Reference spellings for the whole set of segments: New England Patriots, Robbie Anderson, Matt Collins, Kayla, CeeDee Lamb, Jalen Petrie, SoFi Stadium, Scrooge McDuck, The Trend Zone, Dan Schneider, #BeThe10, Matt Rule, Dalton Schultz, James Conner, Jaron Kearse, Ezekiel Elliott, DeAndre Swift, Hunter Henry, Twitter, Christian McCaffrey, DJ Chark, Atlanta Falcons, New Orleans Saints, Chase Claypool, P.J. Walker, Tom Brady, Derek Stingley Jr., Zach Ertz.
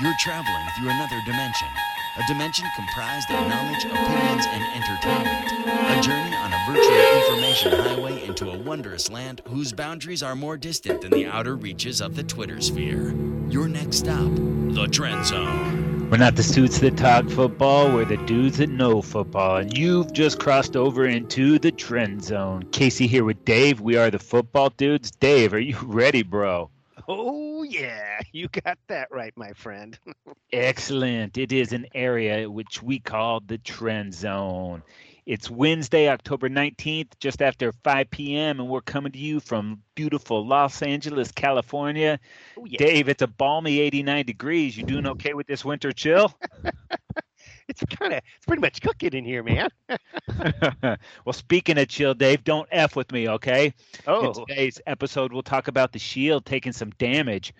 You're traveling through another dimension, a dimension comprised of knowledge, opinions, and entertainment. A journey on a virtual information highway into a wondrous land whose boundaries are more distant than the outer reaches of the Twitter sphere. Your next stop, The Trend Zone. We're not the suits that talk football, we're the dudes that know football. And you've just crossed over into The Trend Zone. Casey here with Dave. We are the football dudes. Dave, are you ready, bro? Oh, yeah, you got that right, my friend. Excellent. It is an area which we call the Trend Zone. It's Wednesday, October 19th, just after 5 p.m., and we're coming to you from beautiful Los Angeles, California. Oh, yeah. Dave, it's a balmy 89 degrees. You doing okay with this winter chill? It's pretty much cooking in here, man. Well, speaking of chill, Dave, don't F with me, okay? Oh. In today's episode, we'll talk about the Shield taking some damage.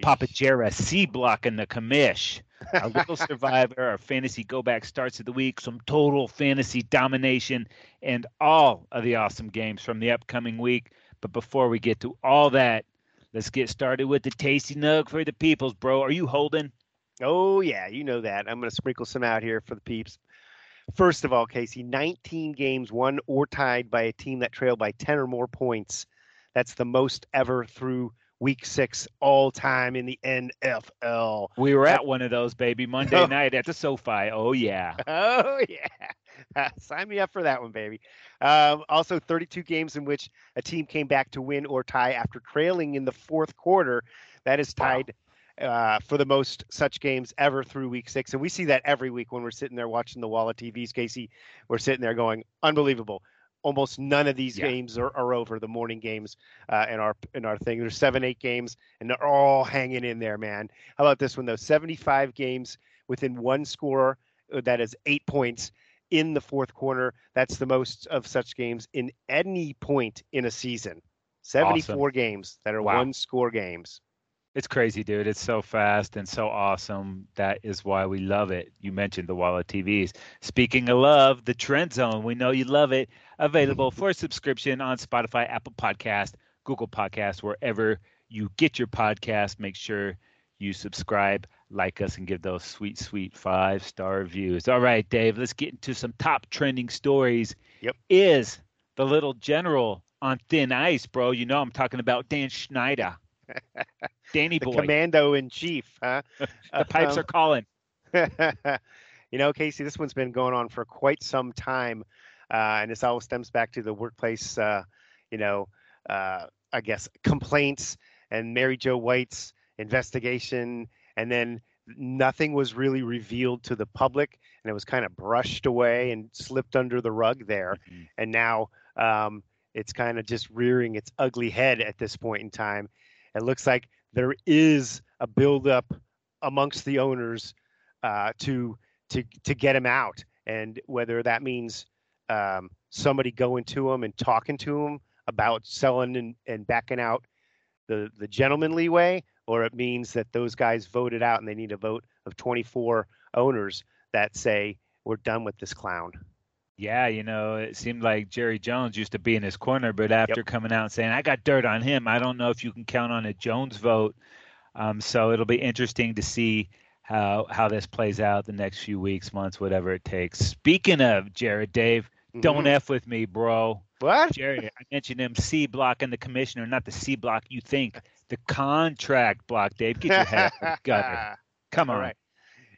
Papa Jera C-blocking the commish. Our little survivor, our fantasy go-back starts of the week, some total fantasy domination, and all of the awesome games from the upcoming week. But before we get to all that, let's get started with the tasty nug for the peoples, bro. Are you holding? Oh, yeah, you know that. I'm going to sprinkle some out here for the peeps. First of all, Casey, 19 games won or tied by a team that trailed by 10 or more points. That's the most ever through Week 6 all time in the NFL. We were at one of those, baby, Monday night at the SoFi. Oh, yeah. Oh, yeah. Sign me up for that one, baby. Also, 32 games in which a team came back to win or tie after trailing in the fourth quarter. That is tied for the most such games ever through Week 6. And we see that every week when we're sitting there watching the wall of TVs, Casey. We're sitting there going, unbelievable. Almost none of these games are over, the morning games in our thing. There's 7, 8 games, and they're all hanging in there, man. How about this one, though? 75 games within one score. That is 8 points in the fourth quarter. That's the most of such games in any point in a season. 74 awesome. Games that are one-score games. It's crazy, dude. It's so fast and so awesome. That is why we love it. You mentioned the wall of TVs. Speaking of love, the Trend Zone. We know you love it. Available for subscription on Spotify, Apple Podcasts, Google Podcasts, wherever you get your podcast. Make sure you subscribe, like us, and give those sweet, sweet 5-star reviews. All right, Dave, let's get into some top trending stories. Yep. Is the little general on thin ice, bro? You know I'm talking about Dan Schneider. Danny Boy. The commando in chief, huh? The pipes are calling. You know, Casey, this one's been going on for quite some time, and this all stems back to the workplace, I guess, complaints and Mary Jo White's investigation, and then nothing was really revealed to the public, and it was kind of brushed away and slipped under the rug there, and now it's kind of just rearing its ugly head at this point in time. It looks like there is a buildup amongst the owners to get him out, and whether that means somebody going to him and talking to him about selling and backing out the gentlemanly way, or it means that those guys voted out and they need a vote of 24 owners that say we're done with this clown. Yeah, you know, it seemed like Jerry Jones used to be in his corner, but after coming out and saying, I got dirt on him, I don't know if you can count on a Jones vote. So it'll be interesting to see how this plays out the next few weeks, months, whatever it takes. Speaking of Jared, Dave, don't F with me, bro. What? Jerry, I mentioned him C-blocking the commissioner, not the C-block you think. The contract block, Dave. Get your head out of the gutter. Come on. All right.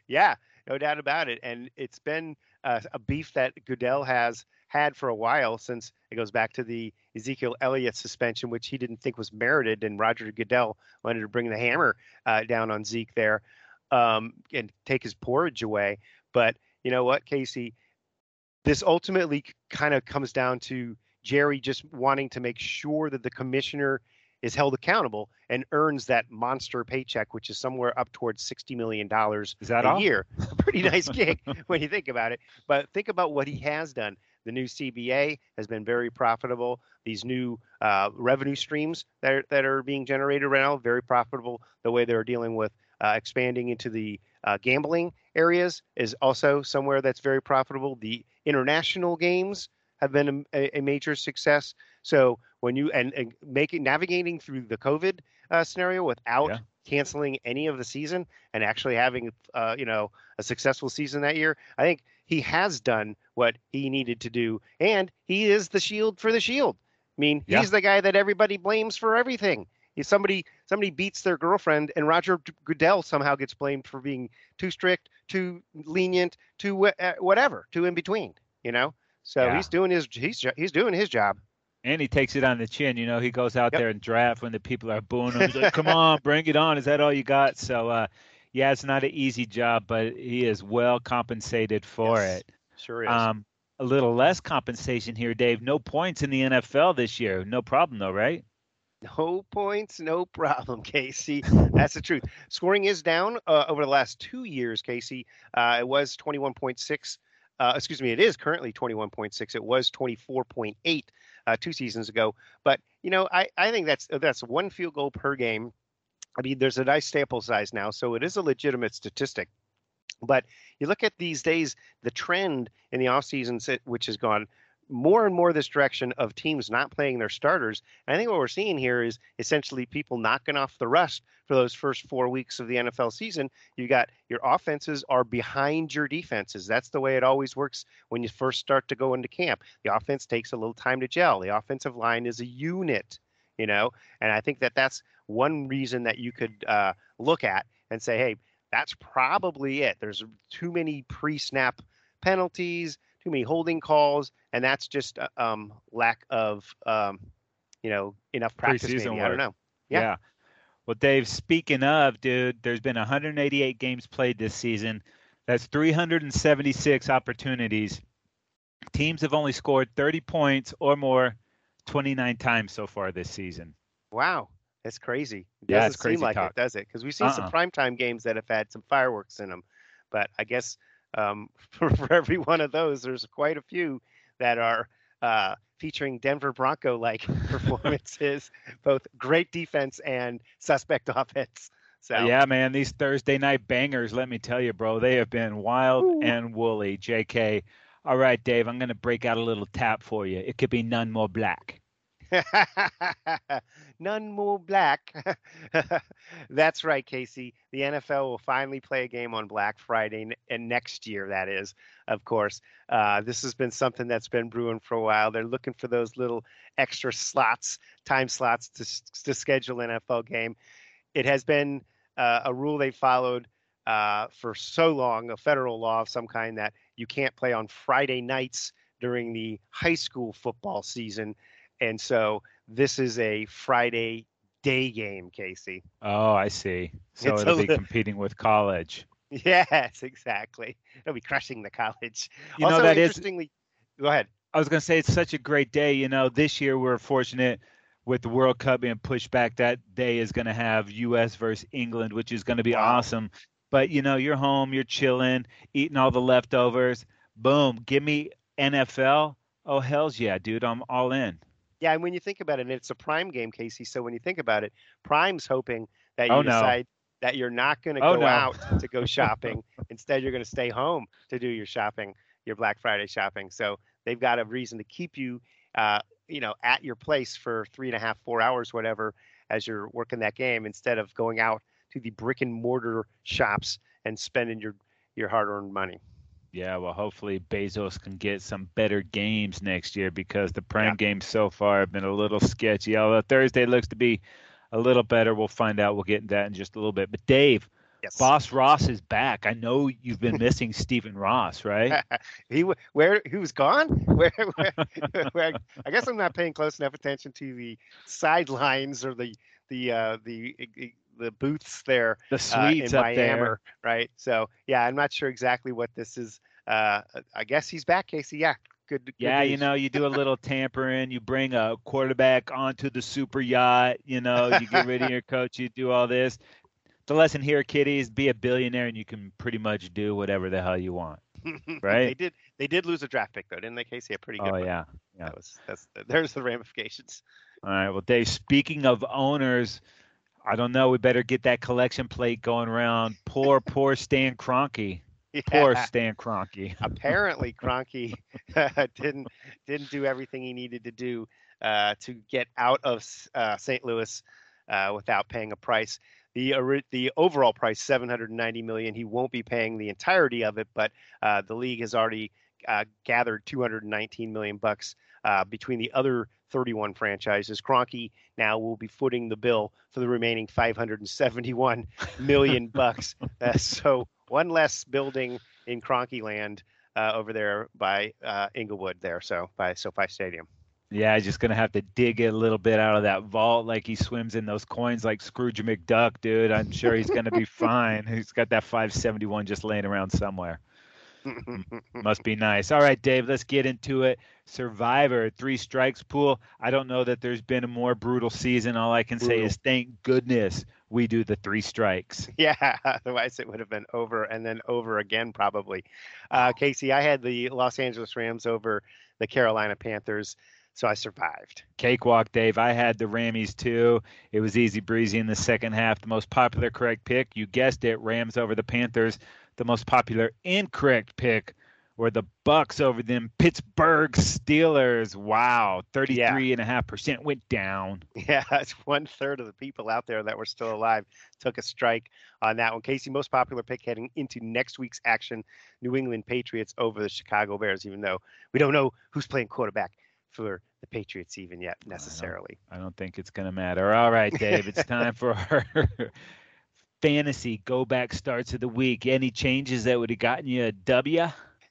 Yeah, no doubt about it. And it's been a beef that Goodell has had for a while, since it goes back to the Ezekiel Elliott suspension, which he didn't think was merited, and Roger Goodell wanted to bring the hammer down on Zeke there and take his porridge away. But you know what, Casey? This ultimately kind of comes down to Jerry just wanting to make sure that the commissioner is held accountable and earns that monster paycheck, which is somewhere up towards $60 million year. A pretty nice gig when you think about it. But think about what he has done. The new CBA has been very profitable. These new revenue streams that are being generated right now, very profitable. The way they're dealing with expanding into the gambling areas is also somewhere that's very profitable. The international games have been a major success. So when you navigating through the COVID scenario without canceling any of the season and actually having, a successful season that year. I think he has done what he needed to do, and he is the shield for the shield. I mean, he's the guy that everybody blames for everything. If somebody beats their girlfriend, and Roger Goodell somehow gets blamed for being too strict, too lenient, too whatever, too in between, So he's doing his job. And he takes it on the chin, He goes out there and draft when the people are booing him. He's like, "Come on, bring it on! Is that all you got?" So, it's not an easy job, but he is well compensated for it. Sure is. A little less compensation here, Dave. No points in the NFL this year. No problem, though, right? No points, no problem, Casey. That's the truth. Scoring is down over the last 2 years, Casey. It was 21.6. It is currently 21.6. It was 24.8 two seasons ago. But, I think that's one field goal per game. I mean, there's a nice sample size now, so it is a legitimate statistic. But you look at these days, the trend in the offseason, which has gone more and more this direction of teams not playing their starters. And I think what we're seeing here is essentially people knocking off the rust for those first 4 weeks of the NFL season. You got your offenses are behind your defenses. That's the way it always works when you first start to go into camp. The offense takes a little time to gel. The offensive line is a unit, and I think that's one reason that you could look at and say, hey, that's probably it. There's too many pre-snap penalties, too many holding calls, and that's just lack of, enough practice. Pre-season maybe. I don't know. Yeah. Well, Dave, speaking of, dude, there's been 188 games played this season. That's 376 opportunities. Teams have only scored 30 points or more 29 times so far this season. Wow. That's crazy. It doesn't seem like it, does it? Because we've seen some primetime games that have had some fireworks in them. But I guess for every one of those, there's quite a few that are featuring Denver Bronco-like performances, both great defense and suspect offense. So yeah, man, these Thursday night bangers, let me tell you, bro, they have been wild and woolly, JK. All right, Dave, I'm going to break out a little tap for you. It could be none more black. None more black. That's right, Casey. The NFL will finally play a game on Black Friday, and next year, that is, of course. This has been something that's been brewing for a while. They're looking for those little extra time slots to schedule an NFL game. It has been a rule they followed for so long, a federal law of some kind, that you can't play on Friday nights during the high school football season. And so this is a Friday day game, Casey. Oh, I see. So it'll be competing with college. Yes, exactly. It'll be crushing the college. Also, that interestingly, go ahead. I was going to say it's such a great day. This year we're fortunate with the World Cup being pushed back. That day is going to have U.S. versus England, which is going to be awesome. But, you're home, you're chilling, eating all the leftovers. Boom. Give me NFL. Oh, hells yeah, dude. I'm all in. Yeah, and when you think about it, it's a Prime game, Casey. So when you think about it, Prime's hoping that you decide that you're not going to go out to go shopping. Instead, you're going to stay home to do your shopping, your Black Friday shopping. So they've got a reason to keep you, at your place for 3.5, 4 hours, whatever, as you're working that game, instead of going out to the brick and mortar shops and spending your hard-earned money. Yeah, well, hopefully Bezos can get some better games next year, because the Prime games so far have been a little sketchy. Although Thursday looks to be a little better. We'll find out. We'll get into that in just a little bit. But Dave, Boss Ross is back. I know you've been missing Stephen Ross, right? He was gone? Where? I guess I'm not paying close enough attention to the sidelines or the booths there, the suites in Miami, right? So yeah, I'm not sure exactly what this is. I guess he's back, Casey. Yeah, good. Yeah, news. You do a little tampering. You bring a quarterback onto the super yacht. You get rid of your coach. You do all this. The lesson here, Kitty, is be a billionaire, and you can pretty much do whatever the hell you want. Right? They did lose a draft pick though, didn't they, Casey? A pretty good one. Yeah. There's the ramifications. All right. Well, Dave, speaking of owners. I don't know. We better get that collection plate going around. Poor Stan Kroenke. Yeah. Poor Stan Kroenke. Apparently, Kroenke didn't do everything he needed to do to get out of St. Louis without paying a price. The overall price, $790 million. He won't be paying the entirety of it, but the league has already gathered $219 million between the other 31 franchises. Kroenke now will be footing the bill for the remaining $571 million. So one less building in Kroenke land over there by Inglewood there. So by SoFi Stadium. Yeah, just going to have to dig a little bit out of that vault like he swims in those coins like Scrooge McDuck, dude. I'm sure he's going to be fine. He's got that 571 just laying around somewhere. Must be nice. All right, Dave, let's get into it. Survivor, 3 strikes pool. I don't know that there's been a more brutal season. All I can say is thank goodness we do the 3 strikes. Yeah, otherwise it would have been over and then over again probably. Casey, I had the Los Angeles Rams over the Carolina Panthers. So I survived. Cakewalk, Dave. I had the Rammies, too. It was easy breezy in the second half. The most popular correct pick, you guessed it, Rams over the Panthers. The most popular incorrect pick were the Bucks over them Pittsburgh Steelers. Wow, 33.5% went down. Yeah, it's 1/3 of the people out there that were still alive took a strike on that one. Casey, most popular pick heading into next week's action, New England Patriots over the Chicago Bears, even though we don't know who's playing quarterback for the Patriots even yet necessarily. I don't think it's going to matter. All right, Dave, it's time for our fantasy go back starts of the week. Any changes that would have gotten you a W?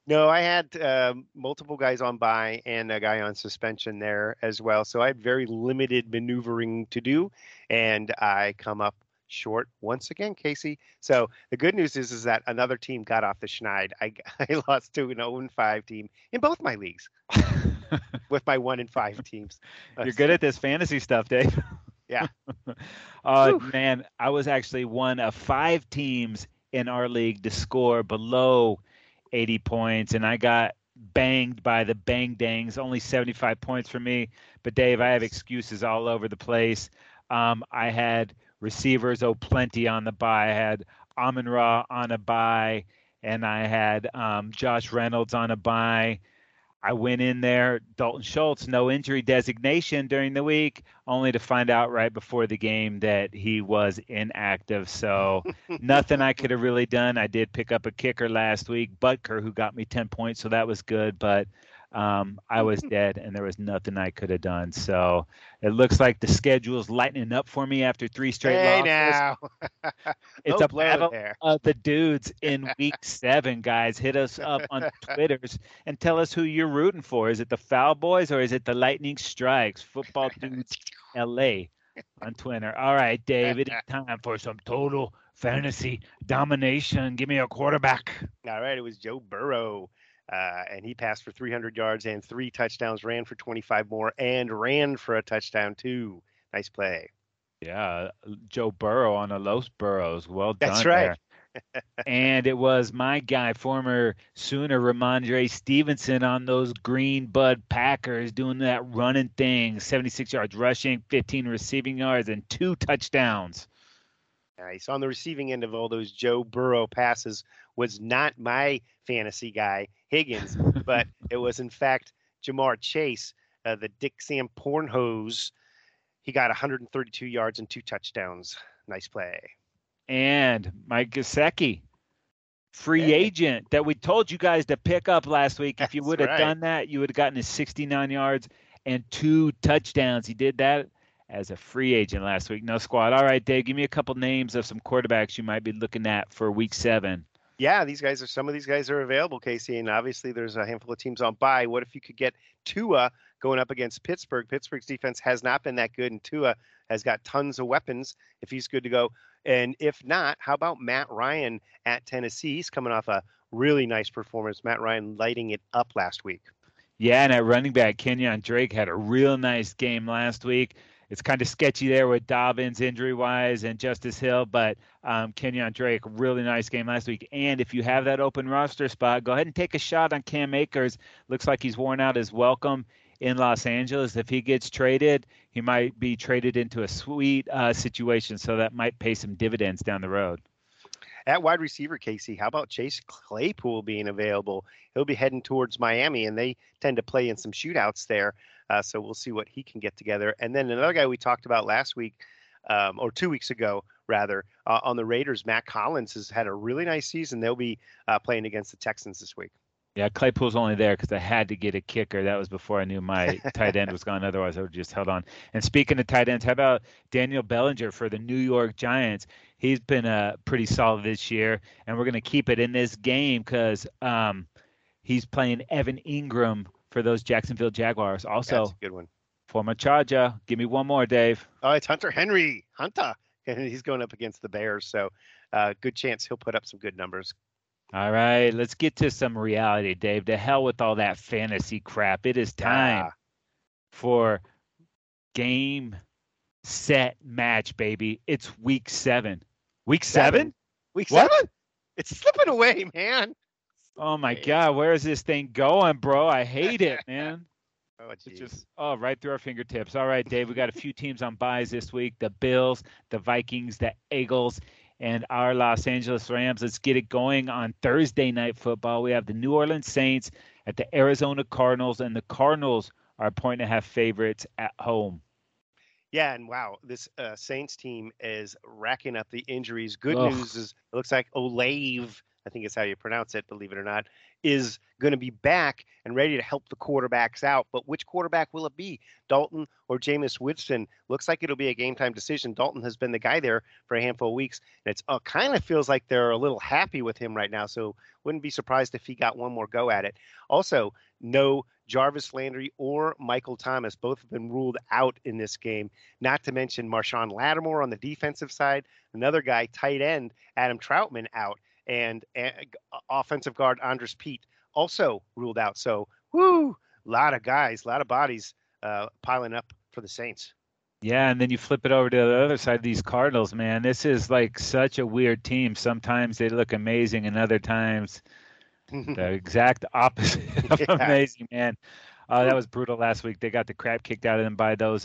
No, I had multiple guys on bye and a guy on suspension there as well. So I had very limited maneuvering to do, and I come up short once again, Casey. So the good news is that another team got off the schneid. I lost to an 0-5 team in both my leagues with my 1-5 teams. You're good at this fantasy stuff, Dave. Yeah. Man, I was actually one of 5 teams in our league to score below 80 points, and I got banged by the Bang Dangs. Only 75 points for me. But, Dave, I have excuses all over the place. I had receivers, plenty on the bye. I had Amon-Ra on a bye, and I had Josh Reynolds on a bye. I went in there, Dalton Schultz, no injury designation during the week, only to find out right before the game that he was inactive. So nothing I could have really done. I did pick up a kicker last week, Butker, who got me 10 points, so that was good. But I was dead, and there was nothing I could have done. So it looks like the schedule's lightening up for me after 3 straight losses. Now. It's a battle of the dudes in week 7, guys. Hit us up on Twitters and tell us who you're rooting for. Is it the Foul Boys or is it the Lightning Strikes? Football Dudes LA on Twitter. All right, Dave, it's time for some total fantasy domination. Give me a quarterback. All right, it was Joe Burrow. And he passed for 300 yards and 3 touchdowns, ran for 25 more, and ran for a touchdown, too. Nice play. Yeah, Joe Burrow on the Los Burros. Well done. That's right. There. And it was my guy, former Sooner Ramondre Stevenson on those green bud Packers doing that running thing. 76 yards rushing, 15 receiving yards, and 2 touchdowns. Nice. On the receiving end of all those Joe Burrow passes was not my fantasy guy, Higgins, but it was, in fact, Jamar Chase, the Dick Sam Pornhose. He got 132 yards and 2 touchdowns. Nice play. And Mike Gesicki, free agent that we told you guys to pick up last week. If you would have done that, you would have gotten his 69 yards and 2 touchdowns. He did that as a free agent last week. No squad. All right, Dave, give me a couple names of some quarterbacks you might be looking at for week 7. Yeah, some of these guys are available, Casey, and obviously there's a handful of teams on bye. What if you could get Tua going up against Pittsburgh? Pittsburgh's defense has not been that good, and Tua has got tons of weapons if he's good to go. And if not, how about Matt Ryan at Tennessee? He's coming off a really nice performance. Matt Ryan lighting it up last week. Yeah, and at running back, Kenyon Drake had a real nice game last week. It's kind of sketchy there with Dobbins injury-wise and Justice Hill, but Kenyon Drake, really nice game last week. And if you have that open roster spot, go ahead and take a shot on Cam Akers. Looks like he's worn out his welcome in Los Angeles. If he gets traded, he might be traded into a sweet situation, so that might pay some dividends down the road. At wide receiver, Casey, how about Chase Claypool being available? He'll be heading towards Miami, and they tend to play in some shootouts there. So we'll see what he can get together. And then another guy we talked about last week, or 2 weeks ago, rather, on the Raiders. Matt Collins has had a really nice season. They'll be playing against the Texans this week. Yeah, Claypool's only there because I had to get a kicker. That was before I knew my tight end was gone. Otherwise, I would have just held on. And speaking of tight ends, how about Daniel Bellinger for the New York Giants? He's been pretty solid this year, and we're going to keep it in this game because he's playing Evan Ingram for those Jacksonville Jaguars. Also, that's a good one. Former Charger. Give me one more, Dave. Oh, it's Hunter Henry. Hunter. And he's going up against the Bears, so good chance he'll put up some good numbers. All right, let's get to some reality, Dave. To hell with all that fantasy crap. It is time for game, set, match, baby. It's week seven. Week seven? It's slipping away, man. Oh, my God. Where is this thing going, bro? I hate it, man. Oh, geez. It's just right through our fingertips. All right, Dave, we got a few teams on byes this week. The Bills, the Vikings, the Eagles, and our Los Angeles Rams. Let's get it going on Thursday Night Football. We have the New Orleans Saints at the Arizona Cardinals, and the Cardinals are 1.5 favorites at home. Yeah, and wow, this Saints team is racking up the injuries. Good news is it looks like Olave, I think is how you pronounce it, believe it or not, is going to be back and ready to help the quarterbacks out. But which quarterback will it be, Dalton or Jameis Winston? Looks like it'll be a game-time decision. Dalton has been the guy there for a handful of weeks, and it kind of feels like they're a little happy with him right now, so wouldn't be surprised if he got one more go at it. Also, no Jarvis Landry or Michael Thomas. Both have been ruled out in this game, not to mention Marshawn Lattimore on the defensive side. Another guy, tight end, Adam Troutman out. And offensive guard Andres Pete also ruled out. So, a lot of guys, a lot of bodies piling up for the Saints. Yeah, and then you flip it over to the other side of these Cardinals, man. This is like such a weird team. Sometimes they look amazing, and other times the exact opposite of amazing, man. That was brutal last week. They got the crap kicked out of them by those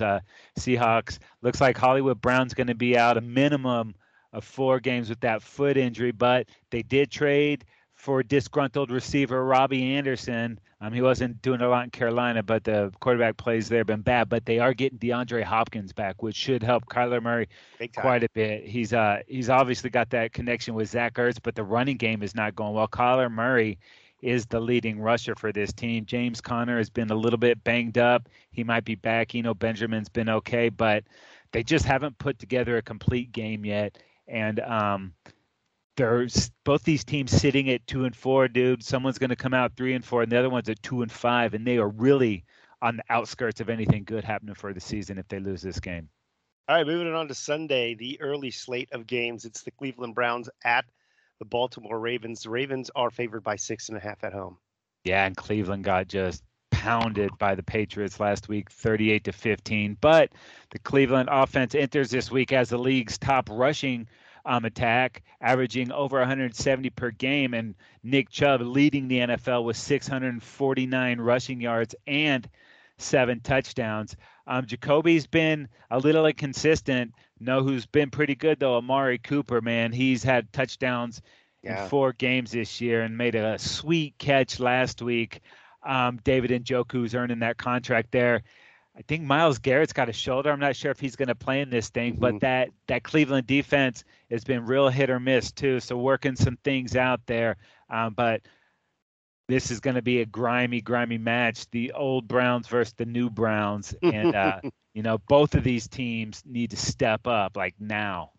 Seahawks. Looks like Hollywood Brown's going to be out a minimum of 4 games with that foot injury, but they did trade for disgruntled receiver Robbie Anderson. He wasn't doing a lot in Carolina, but the quarterback plays there have been bad, but they are getting DeAndre Hopkins back, which should help Kyler Murray quite a bit. He's obviously got that connection with Zach Ertz, but the running game is not going well. Kyler Murray is the leading rusher for this team. James Conner has been a little bit banged up. He might be back. Eno Benjamin's been okay, but they just haven't put together a complete game yet. And there's both these teams sitting at 2-4, dude. Someone's going to come out 3-4, and the other one's at 2-5, and they are really on the outskirts of anything good happening for the season if they lose this game. All right, moving on to Sunday, the early slate of games. It's the Cleveland Browns at the Baltimore Ravens. The Ravens are favored by 6.5 at home. Yeah, and Cleveland got just pounded by the Patriots last week, 38-15. But the Cleveland offense enters this week as the league's top rushing attack, averaging over 170 per game, and Nick Chubb leading the NFL with 649 rushing yards and 7 touchdowns. Jacoby's been a little inconsistent. Know who's been pretty good, though, Amari Cooper, man. He's had touchdowns in 4 games this year and made a sweet catch last week. David Njoku's earning that contract there. I think Myles Garrett's got a shoulder. I'm not sure if he's going to play in this thing, but that Cleveland defense has been real hit or miss too. So working some things out there. But this is going to be a grimy match. The old Browns versus the new Browns. And, both of these teams need to step up like now.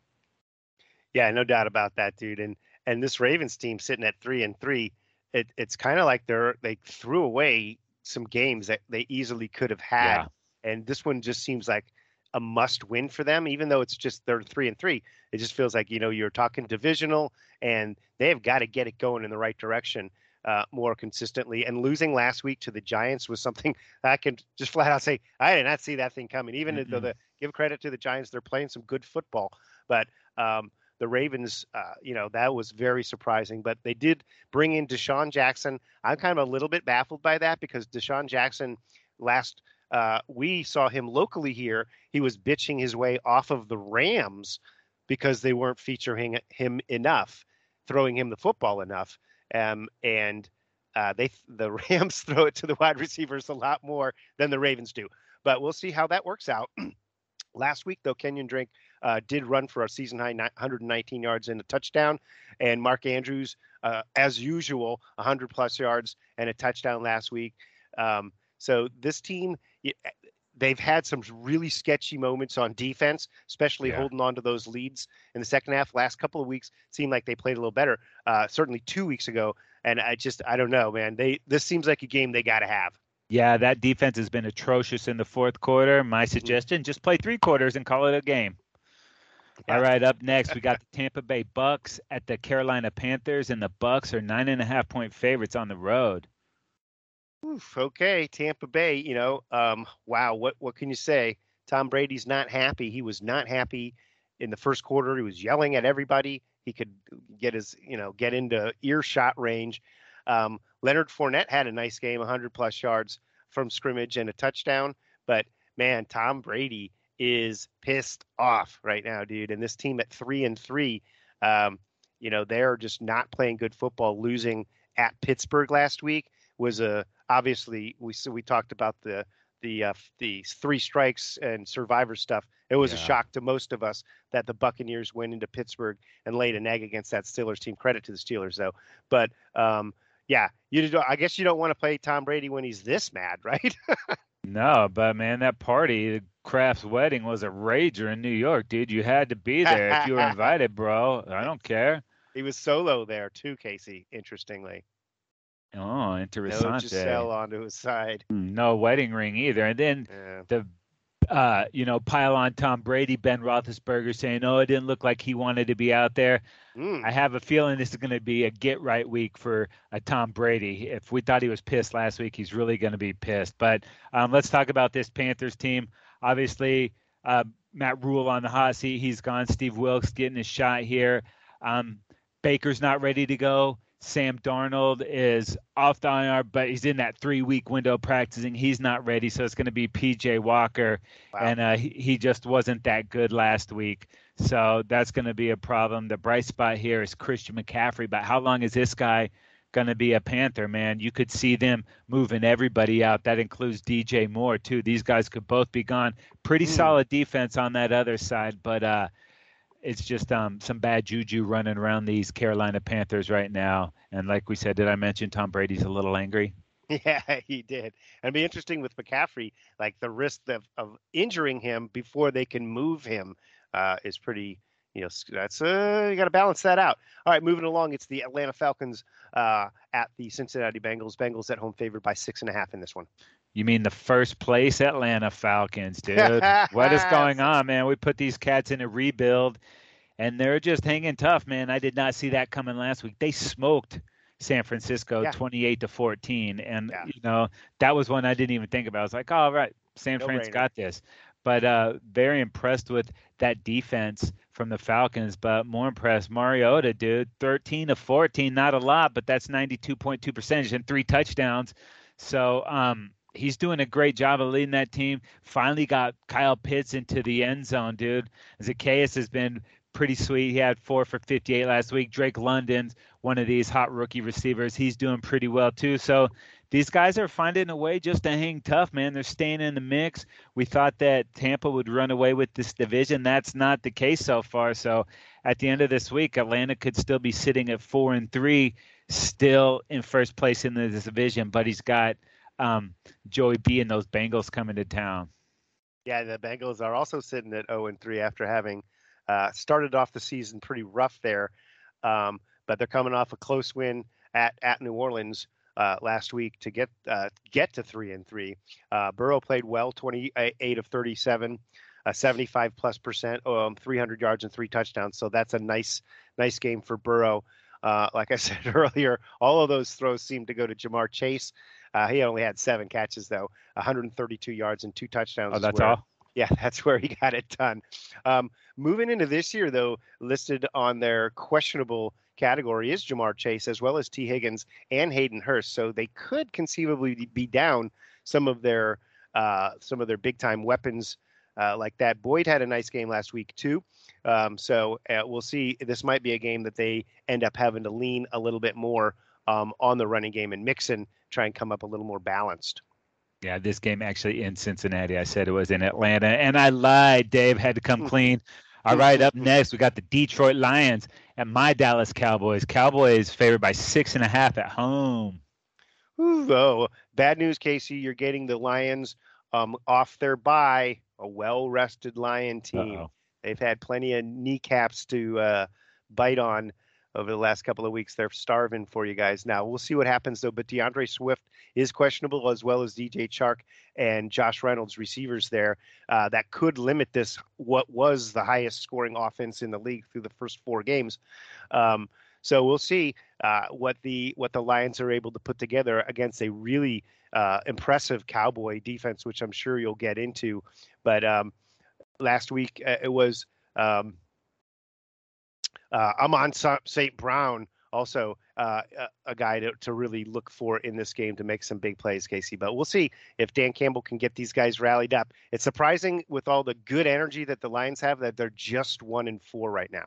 Yeah, no doubt about that, dude. And this Ravens team sitting at 3-3. It's kind of like they threw away some games that they easily could have had. Yeah. And this one just seems like a must win for them, even though it's just they're 3-3. It just feels like, you're talking divisional and they've got to get it going in the right direction more consistently. And losing last week to the Giants was something I can just flat out say, I did not see that thing coming, even though give credit to the Giants. They're playing some good football, but the Ravens, that was very surprising, but they did bring in Deshaun Jackson. I'm kind of a little bit baffled by that because Deshaun Jackson last we saw him locally here. He was bitching his way off of the Rams because they weren't featuring him enough, throwing him the football enough. The Rams throw it to the wide receivers a lot more than the Ravens do, but we'll see how that works out. Last week, though, Kenyon Drake did run for a season-high 119 yards and a touchdown, and Mark Andrews, as usual, 100-plus yards and a touchdown last week. So this team, they've had some really sketchy moments on defense, especially holding on to those leads in the second half. Last couple of weeks seemed like they played a little better, certainly 2 weeks ago, and I don't know, man. This seems like a game they got to have. Yeah, that defense has been atrocious in the fourth quarter. My suggestion, just play three quarters and call it a game. All right, up next, we got the Tampa Bay Bucs at the Carolina Panthers, and the Bucs are 9.5-point favorites on the road. Oof, okay, Tampa Bay, you know, wow, what can you say? Tom Brady's not happy. He was not happy in the first quarter. He was yelling at everybody. He could get his, you know, get into earshot range. Leonard Fournette had a nice game, 100-plus yards from scrimmage and a touchdown. But, man, Tom Brady is pissed off right now, dude. And this team at 3-3, you know, they're just not playing good football. Losing at Pittsburgh last week was obviously, we talked about the three strikes and survivor stuff. It was a shock to most of us that the Buccaneers went into Pittsburgh and laid an egg against that Steelers team. Credit to the Steelers, though. But, yeah, I guess you don't want to play Tom Brady when he's this mad, right? No, but, man, that party, Kraft's wedding, was a rager in New York, dude. You had to be there if you were invited, bro. I don't care. He was solo there, too, Casey, interestingly. Oh, interessante. No Giselle onto his side. No wedding ring either. And then pile on Tom Brady, Ben Roethlisberger saying, oh, it didn't look like he wanted to be out there. I have a feeling this is going to be a get-right week for Tom Brady. If we thought he was pissed last week, he's really going to be pissed. But let's talk about this Panthers team. Obviously, Matt Rule on the hot seat. He's gone. Steve Wilkes getting his shot here. Baker's not ready to go. Sam Darnold is off the IR, but he's in that 3-week window practicing. He's not ready, so it's going to be P.J. Walker. Wow. And he just wasn't that good last week, so that's going to be a problem. The bright spot here is Christian McCaffrey, but how long is this guy going to be a Panther, man? You could see them moving everybody out. That includes D.J. Moore, too. These guys could both be gone. Pretty solid defense on that other side, but it's just some bad juju running around these Carolina Panthers right now. And like we said, did I mention Tom Brady's a little angry? Yeah, he did. And it'd be interesting with McCaffrey, like the risk of injuring him before they can move him is pretty, you know, that's you got to balance that out. All right, moving along, it's the Atlanta Falcons at the Cincinnati Bengals. Bengals at home favored by 6.5 in this one. You mean the first place Atlanta Falcons, dude? What is going on, man? We put these cats in a rebuild, and they're just hanging tough, man. I did not see that coming last week. They smoked San Francisco 28-14, and you know that was one I didn't even think about. I was like, all right, San Fran's got this. But very impressed with that defense from the Falcons. But more impressed, Mariota, dude, 13 of 14, not a lot, but that's 92.2% and 3 touchdowns. So he's doing a great job of leading that team. Finally got Kyle Pitts into the end zone, dude. Zacchaeus has been pretty sweet. He had 4 for 58 last week. Drake London's one of these hot rookie receivers. He's doing pretty well, too. So these guys are finding a way just to hang tough, man. They're staying in the mix. We thought that Tampa would run away with this division. That's not the case so far. So at the end of this week, Atlanta could still be sitting at 4-3, still in first place in this division. But he's got Joey B and those Bengals coming to town. Yeah, the Bengals are also sitting at 0-3 after having started off the season pretty rough there. But they're coming off a close win at New Orleans last week to get to 3-3. Burrow played well, 28 of 37, 75+%, 300 yards and 3 touchdowns. So that's a nice game for Burrow. Like I said earlier, all of those throws seem to go to Jamar Chase. He only had 7 catches, though, 132 yards and 2 touchdowns. Oh, that's all? Yeah, that's where he got it done. Moving into this year, though, listed on their questionable category is Jamar Chase, as well as T. Higgins and Hayden Hurst. So they could conceivably be down some of their big time weapons like that. Boyd had a nice game last week, too. So we'll see. This might be a game that they end up having to lean a little bit more on the running game and Mixon, try and come up a little more balanced. Yeah, this game actually in Cincinnati. I said it was in Atlanta, and I lied. Dave had to come clean. All right, up next, we got the Detroit Lions and my Dallas Cowboys. Cowboys favored by 6.5 at home. Though, bad news, Casey. You're getting the Lions off their bye, a well-rested Lion team. Uh-oh. They've had plenty of kneecaps to bite on over the last couple of weeks. They're starving for you guys now. We'll see what happens, though. But DeAndre Swift is questionable, as well as DJ Chark and Josh Reynolds, receivers there. That could limit this, what was the highest scoring offense in the league through the first four games. So we'll see what the Lions are able to put together against a really impressive Cowboy defense, which I'm sure you'll get into. But last week it was Amon St. Brown, also a guy to really look for in this game to make some big plays, Casey. But we'll see if Dan Campbell can get these guys rallied up. It's surprising with all the good energy that the Lions have that they're just 1-4 right now.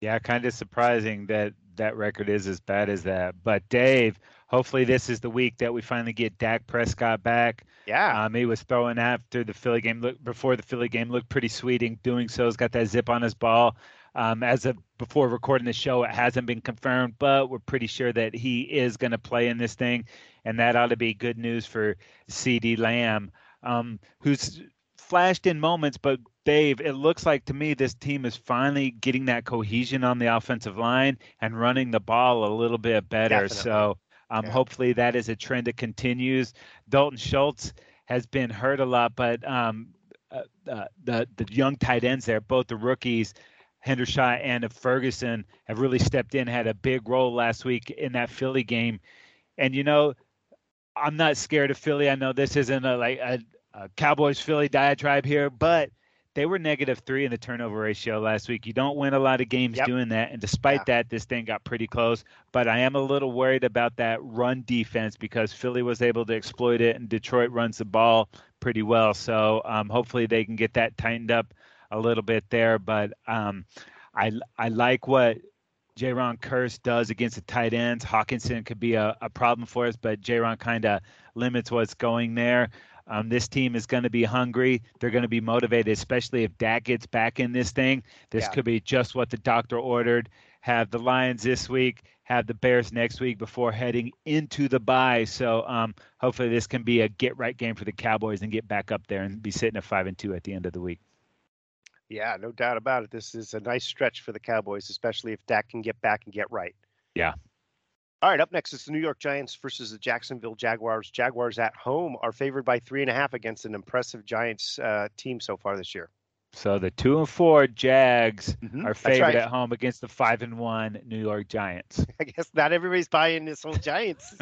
Yeah, kind of surprising that that record is as bad as that. But, Dave, hopefully this is the week that we finally get Dak Prescott back. Yeah. He was throwing after the Philly game, before the Philly game, looked pretty sweet in doing so. He's got that zip on his ball. As of before recording the show, it hasn't been confirmed, but we're pretty sure that he is going to play in this thing, and that ought to be good news for CeeDee Lamb, who's flashed in moments, but Dave, it looks like to me this team is finally getting that cohesion on the offensive line and running the ball a little bit better. Definitely. So hopefully that is a trend that continues. Dalton Schultz has been hurt a lot, but the young tight ends there, both the rookies, Hendershot and Ferguson, have really stepped in, had a big role last week in that Philly game. And, you know, I'm not scared of Philly. I know this isn't a Cowboys-Philly diatribe here, but they were -3 in the turnover ratio last week. You don't win a lot of games doing that. And despite that, this thing got pretty close. But I am a little worried about that run defense because Philly was able to exploit it, and Detroit runs the ball pretty well. So hopefully they can get that tightened up a little bit there. But I like what Jaron Kearse does against the tight ends. Hawkinson could be a problem for us, but Jaron kind of limits what's going there. This team is going to be hungry. They're going to be motivated, especially if Dak gets back in this thing. This could be just what the doctor ordered. Have the Lions this week, have the Bears next week before heading into the bye. So hopefully this can be a get-right game for the Cowboys and get back up there and be sitting at 5-2 at the end of the week. Yeah, no doubt about it. This is a nice stretch for the Cowboys, especially if Dak can get back and get right. Yeah. All right, up next is the New York Giants versus the Jacksonville Jaguars. Jaguars at home are favored by 3.5 against an impressive Giants team so far this year. So the 2-4 Jags are favored at home against the 5-1 New York Giants. I guess not everybody's buying this whole Giants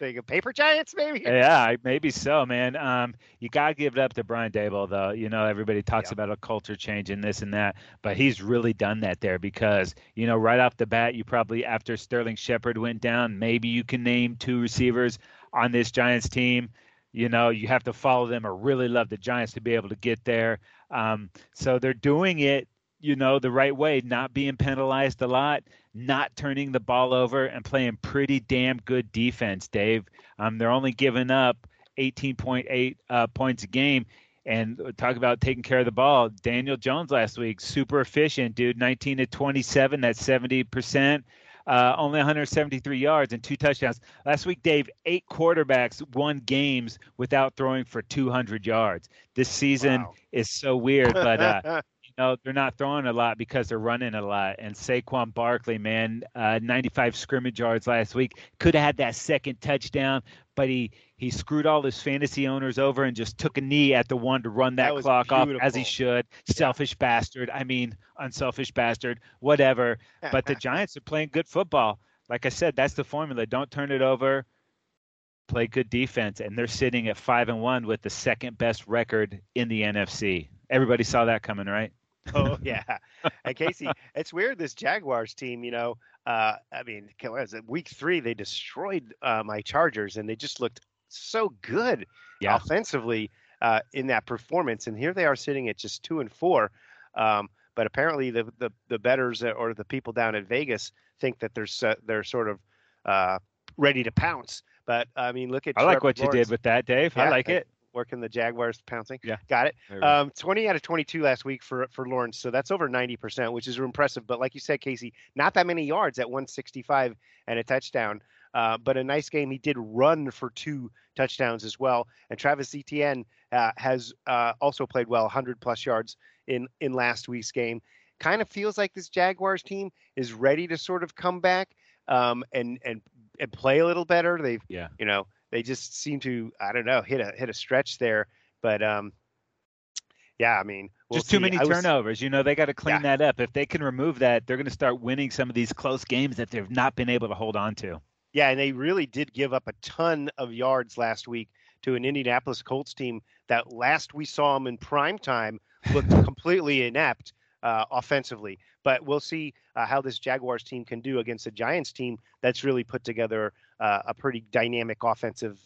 thing. Paper Giants, maybe? Yeah, maybe so, man. You got to give it up to Brian Daboll, though. You know, everybody talks about a culture change and this and that, but he's really done that there because, you know, right off the bat, you probably, after Sterling Shepard went down, maybe you can name two receivers on this Giants team. You know, you have to follow them or really love the Giants to be able to get there. So they're doing it, you know, the right way, not being penalized a lot, not turning the ball over, and playing pretty damn good defense, Dave. They're only giving up 18.8 points a game. And talk about taking care of the ball. Daniel Jones last week, super efficient, dude, 19-27, that's 70%. Only 173 yards and 2 touchdowns. Last week, Dave, 8 quarterbacks won games without throwing for 200 yards. This season is so weird, but you know, they're not throwing a lot because they're running a lot. And Saquon Barkley, man, 95 scrimmage yards last week. Could have had that second touchdown, but he screwed all his fantasy owners over and just took a knee at the one to run that clock off as he should. Selfish bastard. I mean, unselfish bastard, whatever. But the Giants are playing good football. Like I said, that's the formula. Don't turn it over. Play good defense. And they're sitting at 5-1 with the second best record in the NFC. Everybody saw that coming, right? Oh, yeah. And Casey, it's weird, this Jaguars team, you know. I mean, week 3, they destroyed my Chargers, and they just looked so good offensively in that performance. And here they are sitting at just 2-4. But apparently the bettors or the people down at Vegas think that they're sort of ready to pounce. But I mean, look at. I like what Lawrence. You did with that, Dave. Yeah, I like it. Working the Jaguars pouncing. Yeah. Got it. 20 out of 22 last week for Lawrence. So that's over 90%, which is impressive. But like you said, Casey, not that many yards at 165 and a touchdown. But a nice game. He did run for 2 touchdowns as well. And Travis Etienne has also played well, 100-plus yards in last week's game. Kind of feels like this Jaguars team is ready to sort of come back and play a little better. They've, you know, they just seem to, I don't know, hit a stretch there. But, yeah, I mean. We'll just see. Too many turnovers. You know, they got to clean that up. If they can remove that, they're going to start winning some of these close games that they've not been able to hold on to. Yeah, and they really did give up a ton of yards last week to an Indianapolis Colts team that last we saw them in prime time looked completely inept offensively. But we'll see how this Jaguars team can do against a Giants team that's really put together a pretty dynamic offensive,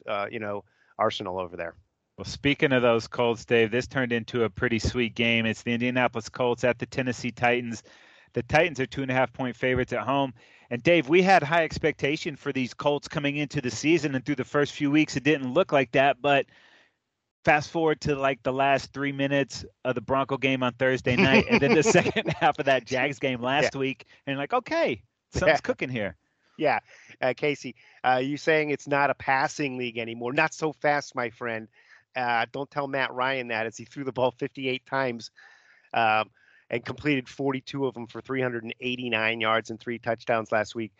arsenal over there. Well, speaking of those Colts, Dave, this turned into a pretty sweet game. It's the Indianapolis Colts at the Tennessee Titans. The Titans are 2.5-point favorites at home. And, Dave, we had high expectation for these Colts coming into the season, and through the first few weeks it didn't look like that. But fast forward to, like, the last 3 minutes of the Bronco game on Thursday night and then the second half of that Jags game last week, and like, okay, something's cooking here. Yeah. Casey, you saying it's not a passing league anymore. Not so fast, my friend. Don't tell Matt Ryan that, as he threw the ball 58 times. And completed 42 of them for 389 yards and 3 touchdowns last week.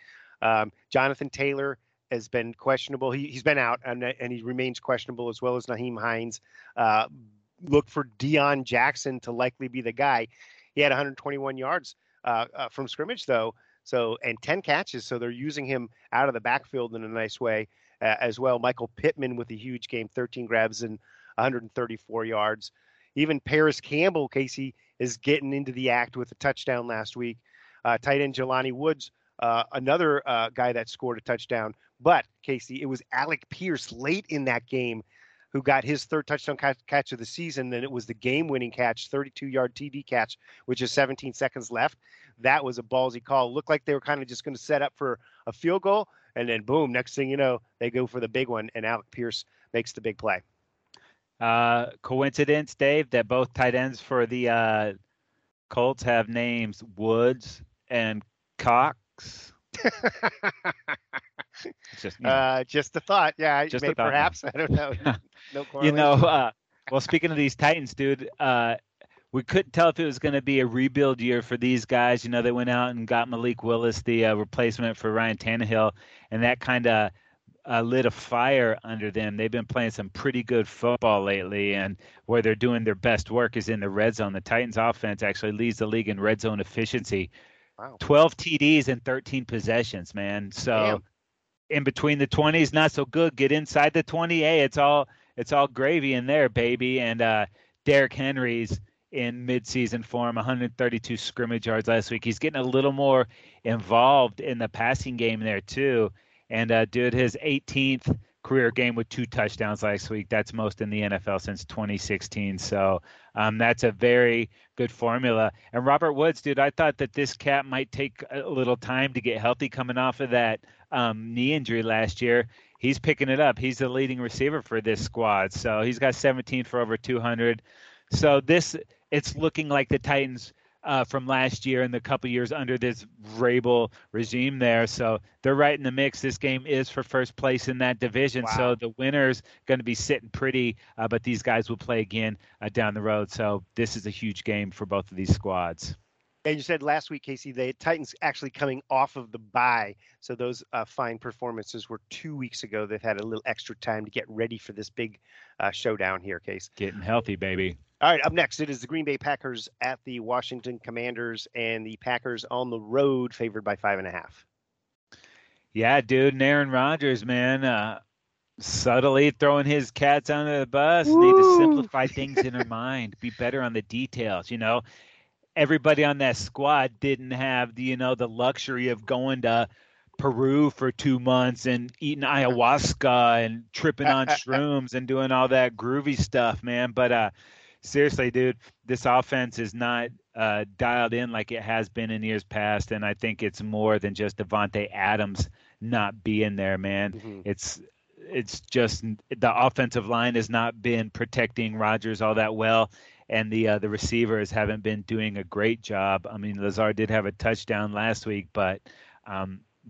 Jonathan Taylor has been questionable. He's been out, and he remains questionable, as well as Naheem Hines. Look for Deion Jackson to likely be the guy. He had 121 yards from scrimmage, though, so, and 10 catches, so they're using him out of the backfield in a nice way as well. Michael Pittman with a huge game, 13 grabs and 134 yards. Even Paris Campbell, Casey, is getting into the act with a touchdown last week. Tight end Jelani Woods, another guy that scored a touchdown. But, Casey, it was Alec Pierce late in that game who got his 3rd touchdown catch of the season. Then it was the game-winning catch, 32-yard TD catch, which is 17 seconds left. That was a ballsy call. Looked like they were kind of just going to set up for a field goal, and then, boom, next thing you know, they go for the big one, and Alec Pierce makes the big play. Coincidence, Dave, that both tight ends for the Colts have names Woods and Cox? Just, you know, just a thought. Yeah, just maybe a thought, perhaps. Man. I don't know. No correlation. You know, well, speaking of these Titans, dude, we couldn't tell if it was going to be a rebuild year for these guys. You know, they went out and got Malik Willis, the replacement for Ryan Tannehill, and that kind of lit a fire under them. They've been playing some pretty good football lately, and where they're doing their best work is in the red zone. The Titans offense actually leads the league in red zone efficiency. Wow. 12 TDs and 13 possessions, man. So in between the 20s, not so good. Get inside the 20. Hey, it's all gravy in there, baby. And Derrick Henry's in midseason form, 132 scrimmage yards last week. He's getting a little more involved in the passing game there too. And, dude, his 18th career game with 2 touchdowns last week. That's most in the NFL since 2016. So that's a very good formula. And Robert Woods, dude, I thought that this cat might take a little time to get healthy coming off of that knee injury last year. He's picking it up. He's the leading receiver for this squad. So he's got 17 for over 200. So it's looking like the Titans from last year and the couple years under this Vrabel regime there. So they're right in the mix. This game is for first place in that division. Wow. So the winner's going to be sitting pretty, but these guys will play again down the road. So this is a huge game for both of these squads. And you said last week, Casey, the Titans actually coming off of the bye. So those fine performances were 2 weeks ago. They've had a little extra time to get ready for this big showdown here, Case. Getting healthy, baby. All right, up next, it is the Green Bay Packers at the Washington Commanders, and the Packers on the road favored by 5.5. Yeah, dude, and Aaron Rodgers, man, subtly throwing his cats under the bus. Woo! Need to simplify things in her mind, be better on the details, you know. Everybody on that squad didn't have the luxury of going to Peru for 2 months and eating ayahuasca and tripping on shrooms and doing all that groovy stuff, man. But seriously, dude, this offense is not dialed in like it has been in years past, and I think it's more than just Devontae Adams not being there, man. Mm-hmm. It's it's just the offensive line has not been protecting Rodgers all that well, and the receivers haven't been doing a great job. I mean, Lazard did have a touchdown last week, but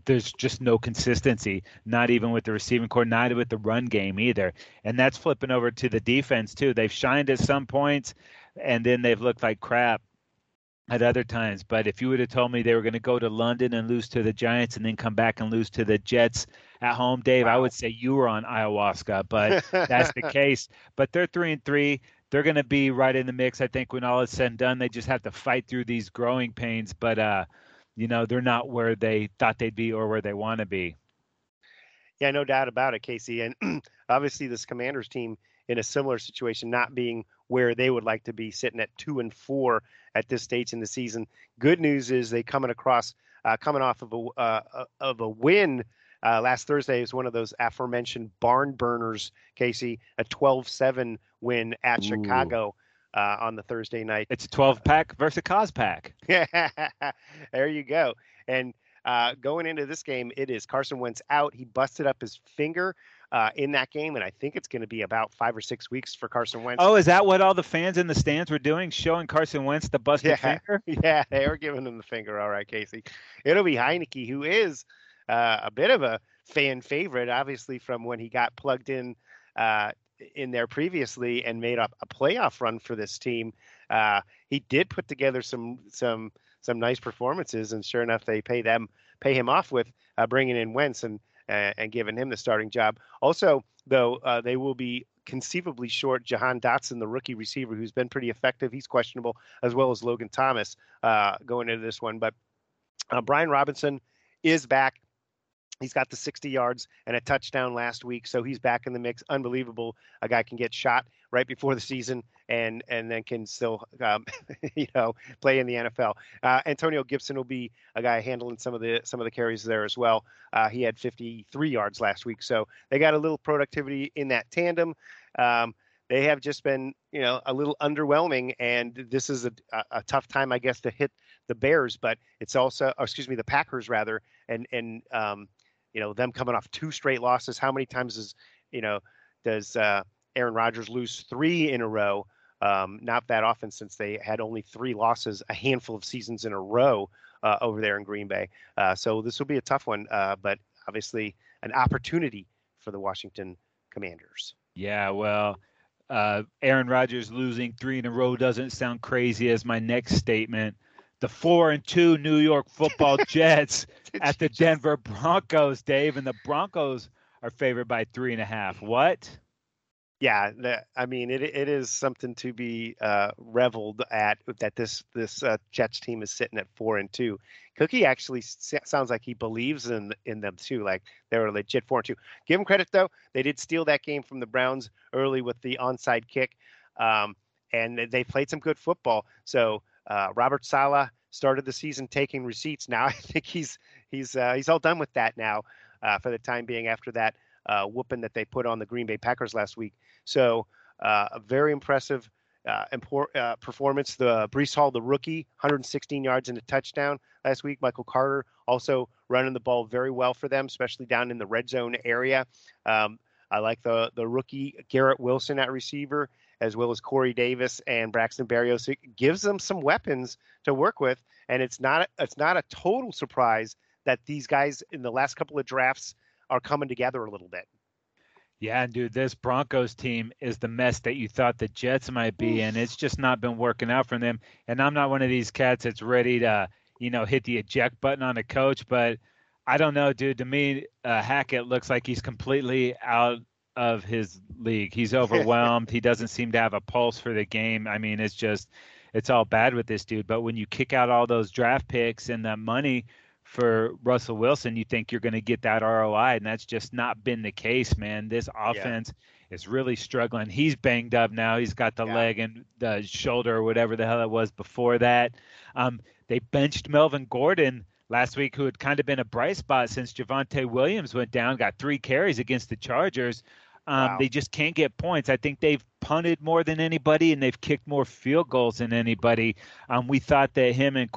there's just no consistency, not even with the receiving core, not with the run game either. And that's flipping over to the defense, too. They've shined at some points, and then they've looked like crap at other times. But if you would have told me they were going to go to London and lose to the Giants and then come back and lose to the Jets at home, Dave, wow, I would say you were on ayahuasca, but that's the case. But they're 3-3. They're going to be right in the mix, I think, when all is said and done. They just have to fight through these growing pains. But, you know, they're not where they thought they'd be or where they want to be. Yeah, no doubt about it, Casey. And obviously this Commanders team in a similar situation, not being where they would like to be, sitting at 2-4 at this stage in the season. Good news is they coming off of a win last Thursday. Is one of those aforementioned barn burners, Casey, a 12-7 win at Chicago on the Thursday night. It's a 12-pack versus Cospack. Yeah, there you go. And going into this game, it is Carson Wentz out. He busted up his finger in that game, and I think it's going to be about 5 or 6 weeks for Carson Wentz. Oh, is that what all the fans in the stands were doing, showing Carson Wentz the busted finger? Yeah, they were giving him the finger. All right, Casey. It'll be Heineke, who is a bit of a fan favorite, obviously, from when he got plugged in there previously and made up a playoff run for this team. He did put together some nice performances, and sure enough, they pay him off with bringing in Wentz and giving him the starting job. Also, though, they will be conceivably short Jahan Dotson, the rookie receiver, who's been pretty effective. He's questionable, as well as Logan Thomas going into this one. But Brian Robinson is back. He's got the 60 yards and a touchdown last week, so he's back in the mix. Unbelievable. A guy can get shot right before the season and then can still, play in the NFL. Antonio Gibson will be a guy handling some of the carries there as well. He had 53 yards last week, so they got a little productivity in that tandem. They have just been, a little underwhelming, and this is a tough time, I guess, to hit the Bears, but it's also, the Packers rather, and them coming off 2 straight losses. How many times does Aaron Rodgers lose 3 in a row? Not that often, since they had only 3 losses a handful of seasons in a row over there in Green Bay. So this will be a tough one, but obviously an opportunity for the Washington Commanders. Yeah, well, Aaron Rodgers losing 3 in a row doesn't sound crazy as my next statement. The 4-2 New York Football Jets at the Denver Broncos, Dave, and the Broncos are favored by 3.5. What? Yeah, I mean, it is something to be reveled at, that this Jets team is sitting at 4-2. Cookie actually sounds like he believes in them too, like they were legit 4-2. Give them credit though; they did steal that game from the Browns early with the onside kick, and they played some good football. So. Robert Saleh started the season taking receipts. Now I think he's all done with that now for the time being, after that whooping that they put on the Green Bay Packers last week. So a very impressive performance. The Breece Hall, the rookie, 116 yards and a touchdown last week. Michael Carter also running the ball very well for them, especially down in the red zone area. I like the rookie Garrett Wilson at receiver, as well as Corey Davis and Braxton Berrios. It gives them some weapons to work with, and it's not a total surprise that these guys in the last couple of drafts are coming together a little bit. Yeah, dude, this Broncos team is the mess that you thought the Jets might be, and it's just not been working out for them. And I'm not one of these cats that's ready to, hit the eject button on a coach, but I don't know, dude. To me, Hackett looks like he's completely out of his league. He's overwhelmed. He doesn't seem to have a pulse for the game. I mean, it's all bad with this dude. But when you kick out all those draft picks and the money for Russell Wilson, you think you're going to get that ROI, and that's just not been the case, man. This offense is really struggling. He's banged up now. He's got the leg and the shoulder or whatever the hell it was before that. They benched Melvin Gordon last week, who had kind of been a bright spot since Javonte Williams went down, got 3 carries against the Chargers. They just can't get points. I think they've punted more than anybody, and they've kicked more field goals than anybody. We thought that him and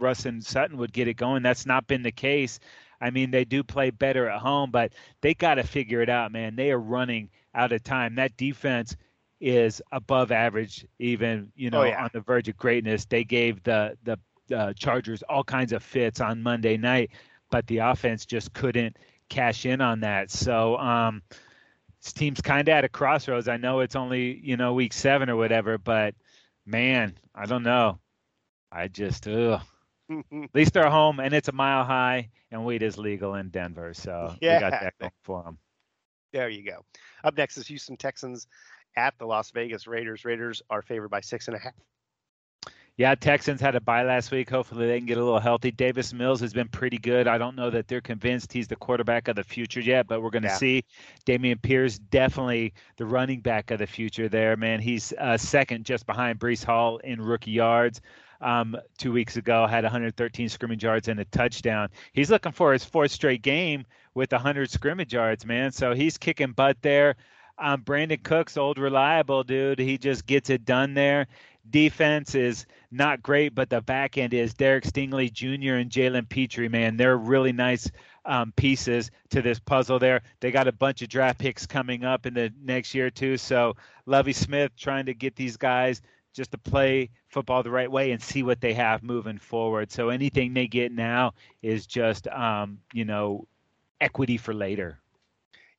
Russ and Sutton would get it going. That's not been the case. I mean, they do play better at home, but they got to figure it out, man. They are running out of time. That defense is above average, even, you know, on the verge of greatness. They gave the Chargers all kinds of fits on Monday night, but the offense just couldn't cash in on that. So this team's kind of at a crossroads. I know it's only, you know, week 7 or whatever, but man, I don't know. I just, at least they're home and it's a mile high and weed is legal in Denver. So we got that going for them. There you go. Up next is Houston Texans at the Las Vegas Raiders. Raiders are favored by 6.5. Yeah, Texans had a bye last week. Hopefully they can get a little healthy. Davis Mills has been pretty good. I don't know that they're convinced he's the quarterback of the future yet, but we're going to see. Dameon Pierce, definitely the running back of the future there, man. He's second just behind Breece Hall in rookie yards. 2 weeks ago, had 113 scrimmage yards and a touchdown. He's looking for his fourth straight game with 100 scrimmage yards, man. So he's kicking butt there. Brandon Cooks, old reliable dude. He just gets it done there. Defense is not great, but the back end is. Derek Stingley Jr. and Jalen Petrie, man, they're really nice pieces to this puzzle there. They got a bunch of draft picks coming up in the next year too. So Lovie Smith trying to get these guys just to play football the right way and see what they have moving forward. So anything they get now is just, you know, equity for later.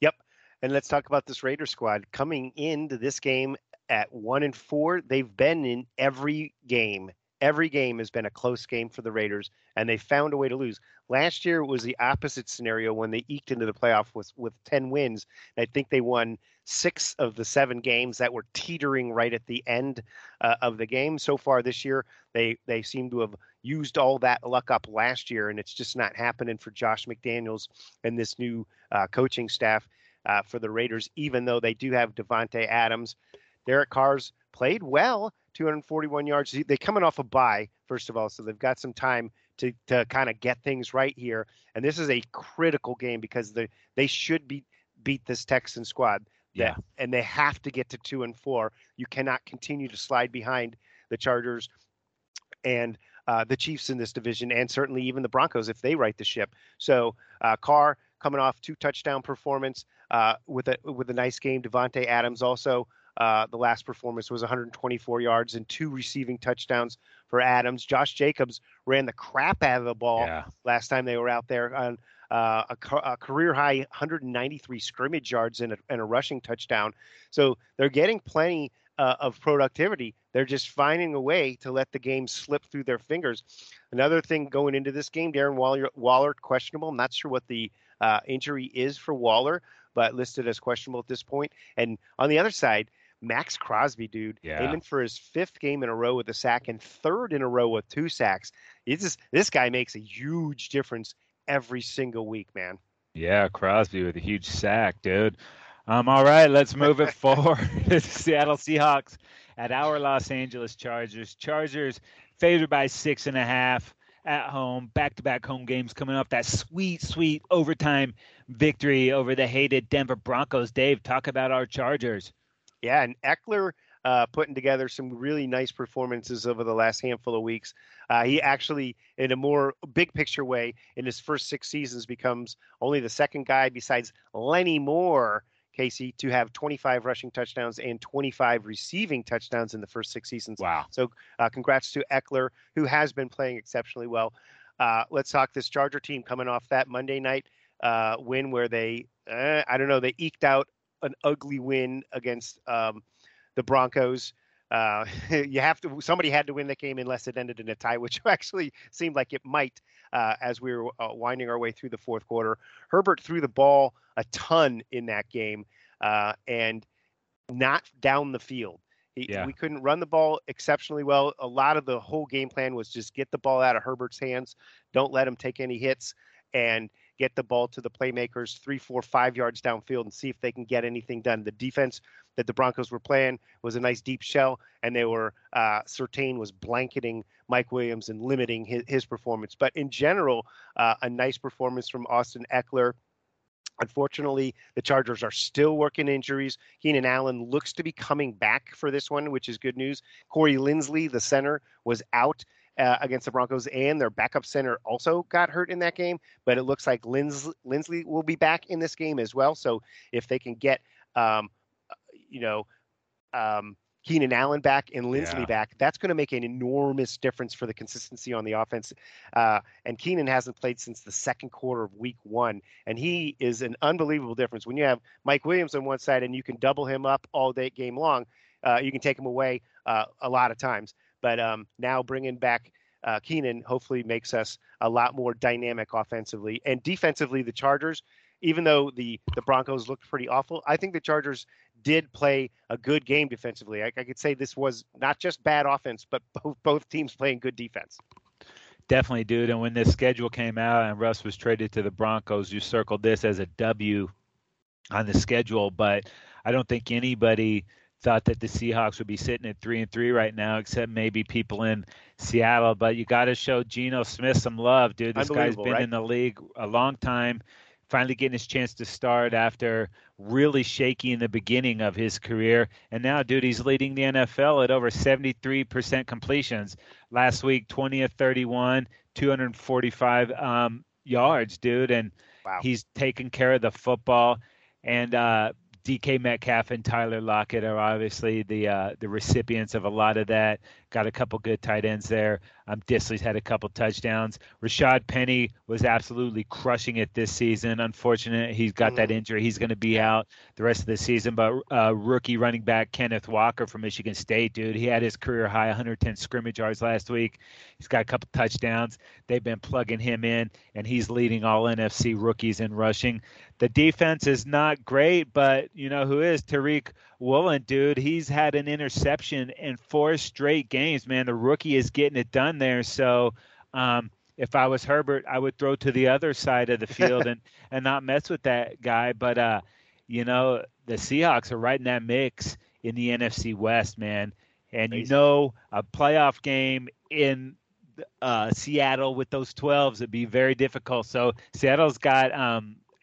Yep. And let's talk about this Raider squad coming into this game at 1-4. They've been in every game. Every game has been a close game for the Raiders, and they found a way to lose. Last year was the opposite scenario when they eked into the playoff with 10 wins. And I think they won 6 of the 7 games that were teetering right at the end of the game. So far this year, they seem to have used all that luck up last year, and it's just not happening for Josh McDaniels and this new coaching staff for the Raiders, even though they do have Devontae Adams. Derek Carr's played well. 241 yards. They're coming off a bye, first of all, so they've got some time to kind of get things right here. And this is a critical game because they should beat this Texan squad. Yeah. And they have to get to 2-4. You cannot continue to slide behind the Chargers and the Chiefs in this division, and certainly even the Broncos if they right the ship. So Carr coming off 2 touchdown performance with a nice game. Devontae Adams also. The last performance was 124 yards and 2 receiving touchdowns for Adams. Josh Jacobs ran the crap out of the ball last time they were out there on a career-high 193 scrimmage yards and a rushing touchdown. So they're getting plenty of productivity. They're just finding a way to let the game slip through their fingers. Another thing going into this game, Darren Waller questionable. I'm not sure what the injury is for Waller, but listed as questionable at this point. And on the other side, Max Crosby, dude, aiming for his 5th game in a row with a sack and 3rd in a row with 2 sacks. This guy makes a huge difference every single week, man. Yeah, Crosby with a huge sack, dude. All right, let's move it forward. Seattle Seahawks at our Los Angeles Chargers. Chargers favored by 6.5 at home. Back-to-back home games coming off that sweet, sweet overtime victory over the hated Denver Broncos. Dave, talk about our Chargers. Yeah, and Eckler putting together some really nice performances over the last handful of weeks. He actually, in a more big-picture way, in his first 6 seasons, becomes only the second guy besides Lenny Moore, Casey, to have 25 rushing touchdowns and 25 receiving touchdowns in the first 6 seasons. Wow. So congrats to Eckler, who has been playing exceptionally well. Let's talk this Charger team coming off that Monday night win where they, they eked out an ugly win against the Broncos. Somebody had to win that game unless it ended in a tie, which actually seemed like it might as we were winding our way through the fourth quarter. Herbert threw the ball a ton in that game and not down the field. We couldn't run the ball exceptionally well. A lot of the whole game plan was just get the ball out of Herbert's hands. Don't let him take any hits and get the ball to the playmakers 3, 4, 5 yards downfield and see if they can get anything done. The defense that the Broncos were playing was a nice deep shell, and they were Surtain was blanketing Mike Williams and limiting his performance. But in general, a nice performance from Austin Eckler. Unfortunately, the Chargers are still working injuries. Keenan Allen looks to be coming back for this one, which is good news. Corey Linsley, the center, was out. against the Broncos, and their backup center also got hurt in that game. But it looks like Lindsley will be back in this game as well. So if they can get, Keenan Allen back and Lindsley back, that's going to make an enormous difference for the consistency on the offense. And Keenan hasn't played since the second quarter of week 1, and he is an unbelievable difference. When you have Mike Williams on one side and you can double him up all day game long, you can take him away a lot of times. But now bringing back Keenan hopefully makes us a lot more dynamic offensively. And defensively, the Chargers, even though the Broncos looked pretty awful, I think the Chargers did play a good game defensively. I could say this was not just bad offense, but both teams playing good defense. Definitely, dude. And when this schedule came out and Russ was traded to the Broncos, you circled this as a W on the schedule. But I don't think anybody thought that the Seahawks would be sitting at 3-3 right now, except maybe people in Seattle. But you got to show Geno Smith some love, dude. This guy's been in the league a long time, finally getting his chance to start after really shaky in the beginning of his career. And now, dude, he's leading the NFL at over 73% completions. Last week, 20 of 31, 245 yards, dude. And he's taking care of the football. And DK Metcalf and Tyler Lockett are obviously the recipients of a lot of that. Got a couple good tight ends there. Disley's had a couple touchdowns. Rashad Penny was absolutely crushing it this season. Unfortunate, he's got that injury. He's going to be out the rest of the season. But rookie running back Kenneth Walker from Michigan State, dude, he had his career high 110 scrimmage yards last week. He's got a couple touchdowns. They've been plugging him in, and he's leading all NFC rookies in rushing. The defense is not great, but you know who is? Tariq Woolen, dude. He's had an interception in 4 straight games, man. The rookie is getting it done there. So if I was Herbert, I would throw to the other side of the field and not mess with that guy. But, you know, the Seahawks are right in that mix in the NFC West, man. And, you know, a playoff game in Seattle with those 12s would be very difficult. So Seattle's got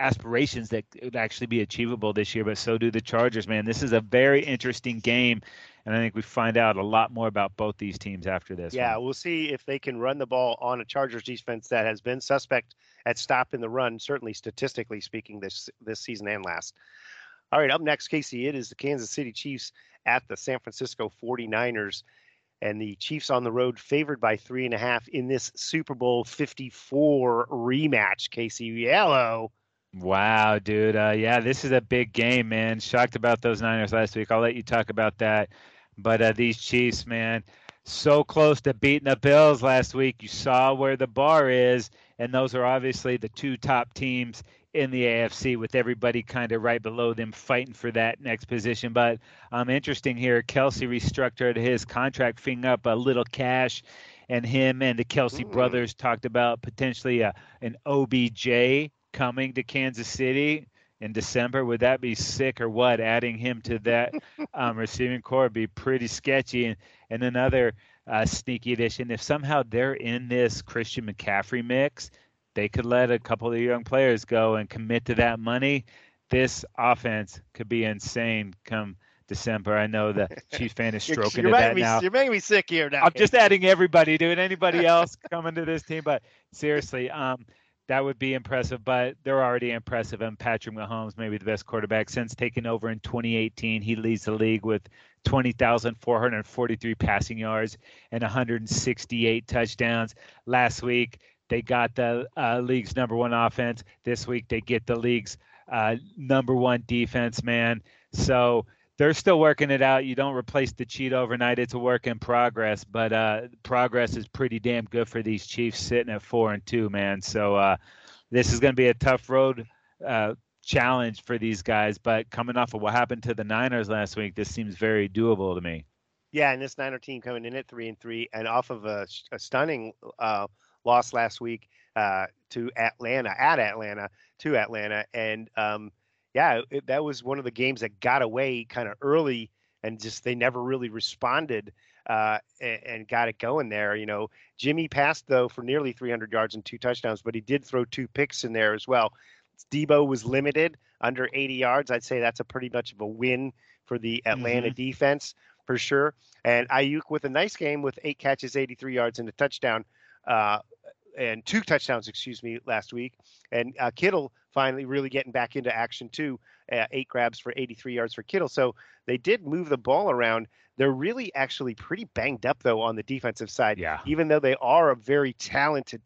aspirations that would actually be achievable this year, but so do the Chargers, man. This is a very interesting game. And I think we find out a lot more about both these teams after this. Yeah, We'll see if they can run the ball on a Chargers defense that has been suspect at stopping the run, certainly statistically speaking this season and last. All right, up next, Casey, it is the Kansas City Chiefs at the San Francisco 49ers. And the Chiefs on the road favored by 3.5 in this Super Bowl 54 rematch, Casey. Hello. Wow, dude. Yeah, this is a big game, man. Shocked about those Niners last week. I'll let you talk about that. But these Chiefs, man, so close to beating the Bills last week. You saw where the bar is, and those are obviously the 2 top teams in the AFC, with everybody kind of right below them fighting for that next position. But interesting here, Kelsey restructured his contract, freeing up a little cash, and him and the Kelsey brothers talked about potentially an OBJ coming to Kansas City in December. Would that be sick or what? Adding him to that receiving corps would be pretty sketchy. And another sneaky addition, if somehow they're in this Christian McCaffrey mix, they could let a couple of the young players go and commit to that money. This offense could be insane come December. I know the Chiefs fan is stroking at that now. You're making me sick here now. I'm just adding everybody, dude. Anybody else coming to this team? But seriously, that would be impressive, but they're already impressive. And Patrick Mahomes, maybe the best quarterback since taking over in 2018. He leads the league with 20,443 passing yards and 168 touchdowns. Last week, they got the league's #1 offense. This week, they get the league's #1 defense, man. So they're still working it out. You don't replace the cheat overnight. It's a work in progress, but progress is pretty damn good for these Chiefs sitting at 4-2, man. So this is going to be a tough road challenge for these guys, but coming off of what happened to the Niners last week, this seems very doable to me. Yeah, and this Niner team coming in at 3-3 and off of a stunning loss last week to Atlanta. And, yeah, that was one of the games that got away kind of early, and just they never really responded and got it going there. You know, Jimmy passed, though, for nearly 300 yards and 2 touchdowns, but he did throw 2 picks in there as well. Debo was limited, under 80 yards. I'd say that's a pretty much of a win for the Atlanta defense. for sure. And Ayuk with a nice game with 8 catches, 83 yards, and a touchdown, and 2 touchdowns, last week. And Kittle finally really getting back into action too. 8 grabs for 83 yards for Kittle. So they did move the ball around. They're really actually pretty banged up, though, on the defensive side, even though they are a very talented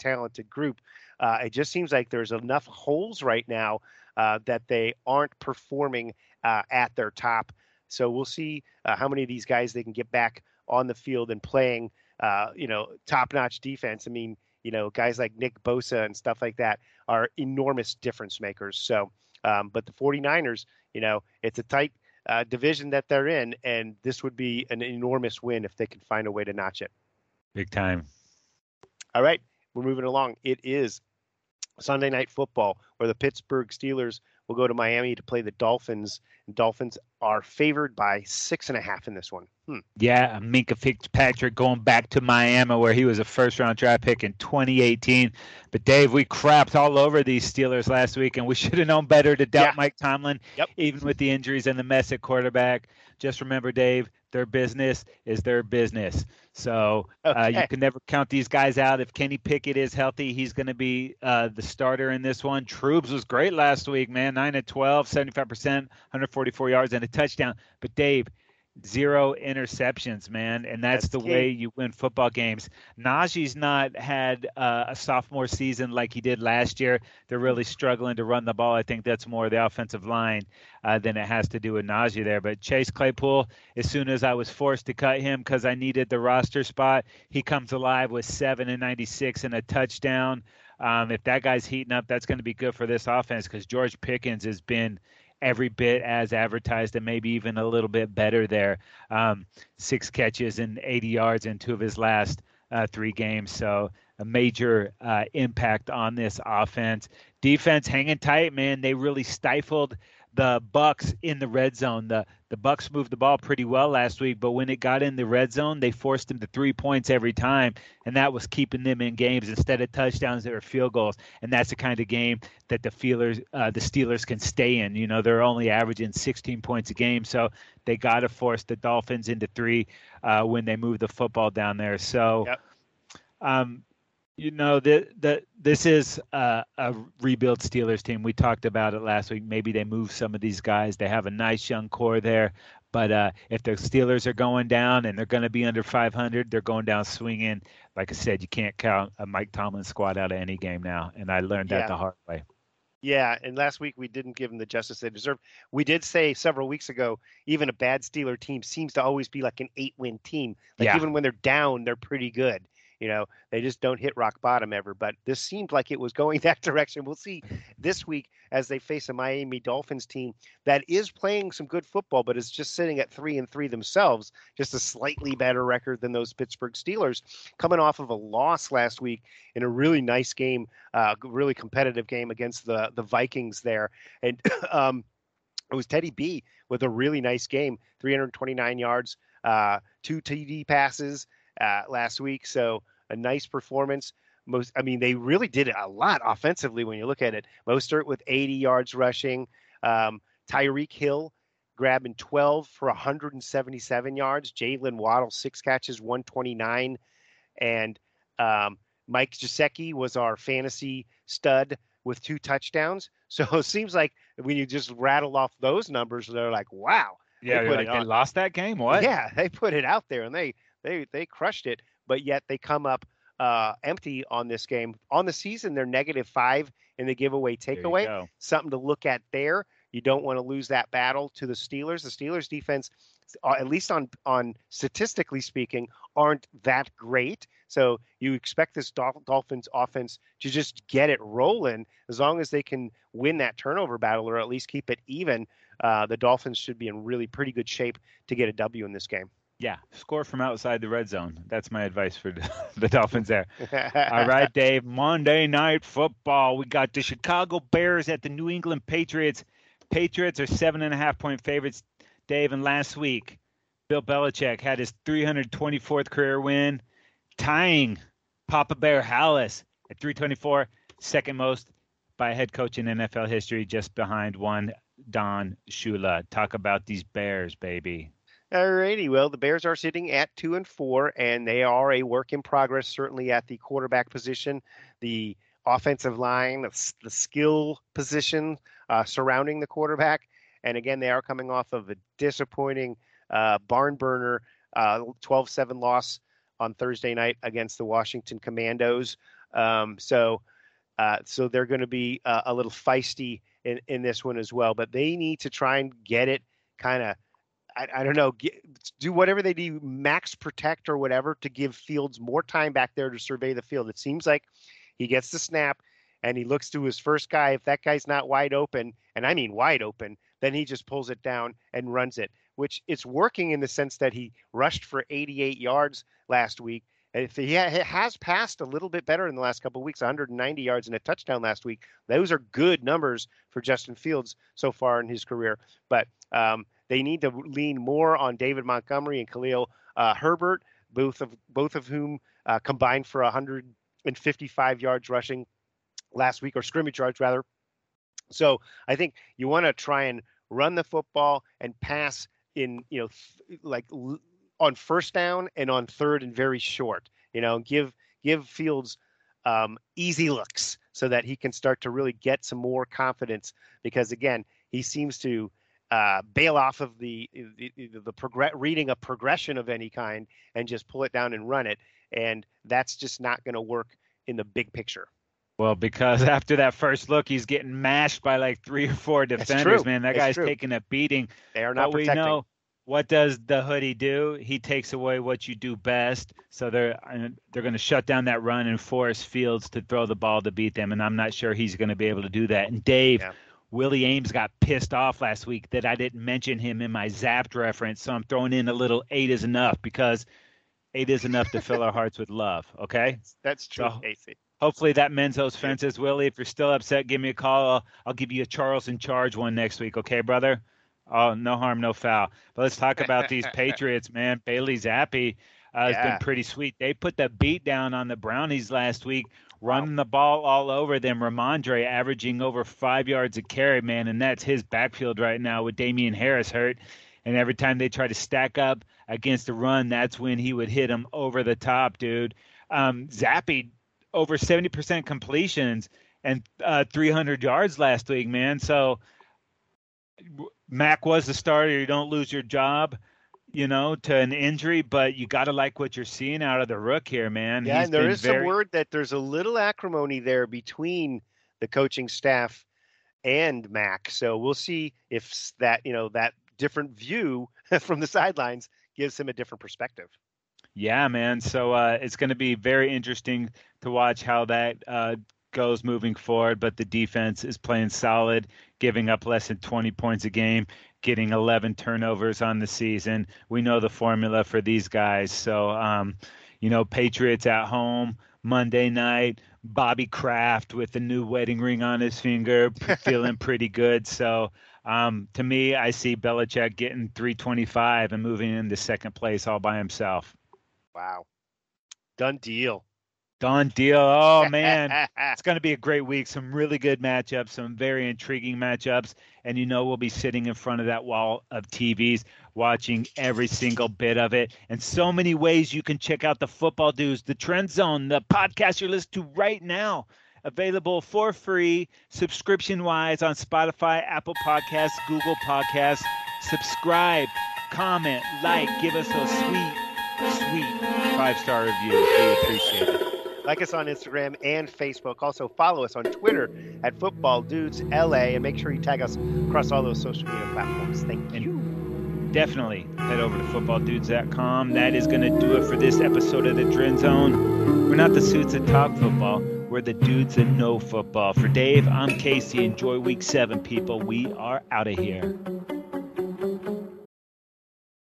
group. It just seems like there's enough holes right now that they aren't performing at their top. So we'll see how many of these guys they can get back on the field and playing, top-notch defense. I mean, guys like Nick Bosa and stuff like that are enormous difference makers. So, but the 49ers, it's a tight division that they're in, and this would be an enormous win if they can find a way to notch it. Big time. All right, we're moving along. It is Sunday Night Football, where the Pittsburgh Steelers will go to Miami to play the Dolphins. And Dolphins are favored by 6.5 in this one. Yeah, Minkah Fitzpatrick going back to Miami, where he was a first-round draft pick in 2018. But, Dave, we crapped all over these Steelers last week, and we should have known better to doubt Mike Tomlin, even with the injuries and the mess at quarterback. Just remember, Dave, their business is their business. So you can never count these guys out. If Kenny Pickett is healthy, he's going to be the starter in this one. Trubes was great last week, man. 9 of 12, 75%, 144 yards, and a touchdown. But, Dave, 0 interceptions, man, and that's the way you win football games. Najee's not had a sophomore season like he did last year. They're really struggling to run the ball. I think that's more the offensive line than it has to do with Najee there. But Chase Claypool, as soon as I was forced to cut him because I needed the roster spot, he comes alive with 7 of 96 and a touchdown. If that guy's heating up, that's going to be good for this offense because George Pickens has been every bit as advertised and maybe even a little bit better there. 6 catches and 80 yards in 2 of his last 3 games. So a major impact on this offense. Defense hanging tight, man. They really stifled the Bucs in the red zone. The Bucs moved the ball pretty well last week, but when it got in the red zone, they forced them to 3 points every time, and that was keeping them in games instead of touchdowns or field goals. And that's the kind of game that the Steelers can stay in. They're only averaging 16 points a game, so they got to force the Dolphins into 3 when they move the football down there. So, this is a rebuilt Steelers team. We talked about it last week. Maybe they move some of these guys. They have a nice young core there. But if the Steelers are going down and they're going to be under 500, they're going down swinging. Like I said, you can't count a Mike Tomlin squad out of any game now. And I learned that the hard way. Yeah, and last week we didn't give them the justice they deserved. We did say several weeks ago, even a bad Steeler team seems to always be like an 8-win team. Even when they're down, they're pretty good. They just don't hit rock bottom ever. But this seemed like it was going that direction. We'll see this week as they face a Miami Dolphins team that is playing some good football, but is just sitting at 3-3 themselves, just a slightly better record than those Pittsburgh Steelers, coming off of a loss last week in a really nice game, really competitive game against the Vikings there. And it was Teddy B with a really nice game, 329 yards, 2 TD passes last week. So a nice performance. They really did a lot offensively when you look at it. Mostert with 80 yards rushing. Tyreek Hill grabbing 12 for 177 yards. Jalen Waddle, 6 catches, 129. And Mike Gesicki was our fantasy stud with 2 touchdowns. So it seems like when you just rattle off those numbers, they're like, wow. Yeah, they lost that game? What? Yeah, they put it out there and they crushed it. But yet they come up empty on this game. On the season, they're -5 in the giveaway takeaway. Something to look at there. You don't want to lose that battle to the Steelers. The Steelers defense, at least on statistically speaking, aren't that great. So you expect this Dolphins offense to just get it rolling. As long as they can win that turnover battle or at least keep it even, the Dolphins should be in really pretty good shape to get a W in this game. Yeah, score from outside the red zone. That's my advice for the Dolphins there. All right, Dave, Monday Night Football. We got the Chicago Bears at the New England Patriots. Patriots are 7.5-point favorites, Dave. And last week, Bill Belichick had his 324th career win, tying Papa Bear Hallis at 324, second most by a head coach in NFL history, just behind one Don Shula. Talk about these Bears, baby. Alrighty. Well, the Bears are sitting at 2-4, and they are a work in progress, certainly at the quarterback position, the offensive line, the skill position surrounding the quarterback. And again, they are coming off of a disappointing barn burner 12-7 loss on Thursday night against the Washington Commandos. So they're going to be a little feisty in this one as well. But they need to try and get it kind of, I don't know, do whatever they do, max protect or whatever, to give Fields more time back there to survey the field. It seems like he gets the snap and he looks to his first guy. If that guy's not wide open, and I mean wide open, then he just pulls it down and runs it, which it's working in the sense that he rushed for 88 yards last week. And if he has passed a little bit better in the last couple of weeks, 190 yards and a touchdown last week. Those are good numbers for Justin Fields so far in his career. But they need to lean more on David Montgomery and Khalil Herbert, both of whom combined for 155 yards rushing last week, or scrimmage yards rather. So I think you want to try and run the football and pass in, you know, like on first down and on third and very short, you know, give Fields easy looks so that he can start to really get some more confidence, because again, he seems to bail off of the reading a progression of any kind and just pull it down and run it. And that's just not going to work in the big picture. Well, because after that first look, he's getting mashed by like 3 or 4 defenders, man. That guy's taking a beating. They are not protecting. We know, what does the hoodie do? He takes away what you do best. So they're going to shut down that run and force Fields to throw the ball to beat them. And I'm not sure he's going to be able to do that. And Dave, Willie Ames got pissed off last week that I didn't mention him in my Zapped reference. So I'm throwing in a little 8 is enough, because 8 is enough to fill our hearts with love. Okay. That's true, Casey. Hopefully that mends those fences. Willie, if you're still upset, give me a call. I'll give you a Charles in Charge one next week. Okay, brother? Oh, no harm, no foul. But let's talk about these Patriots, man. Bailey Zappi has been pretty sweet. They put the beat down on the Brownies last week, running the ball all over them. Ramondre averaging over 5 yards a carry, man, and that's his backfield right now with Damian Harris hurt. And every time they try to stack up against the run, that's when he would hit them over the top, dude. Zappi, over 70% completions and 300 yards last week, man. So Mac was the starter. You don't lose your job, you know, to an injury, but you got to like what you're seeing out of the rook here, man. Yeah, and there is some word that there's a little acrimony there between the coaching staff and Mac. So we'll see if that, you know, that different view from the sidelines gives him a different perspective. Yeah, man. So it's going to be very interesting to watch how that goes moving forward. But the defense is playing solid, giving up less than 20 points a game, getting 11 turnovers on the season. We know the formula for these guys. So, you know, Patriots at home Monday night, Bobby Kraft with the new wedding ring on his finger, feeling pretty good. So to me, I see Belichick getting 325 and moving into second place all by himself. Wow. Done deal. Oh, man. It's going to be a great week. Some really good matchups, some very intriguing matchups. And, you know, we'll be sitting in front of that wall of TVs watching every single bit of it. And so many ways you can check out the Football Dudes, the Trend Zone, the podcast you're listening to right now. Available for free, subscription-wise, on Spotify, Apple Podcasts, Google Podcasts. Subscribe, comment, like, give us a sweet 5-star review. We appreciate it. Like us on Instagram and Facebook. Also follow us on Twitter at FootballDudesLA, and make sure you tag us across all those social media platforms. Thank you. And definitely head over to footballdudes.com. That is going to do it for this episode of The Trend Zone. We're not the suits that talk football. We're the dudes that know football. For Dave, I'm Casey. Enjoy week 7, people. We are out of here.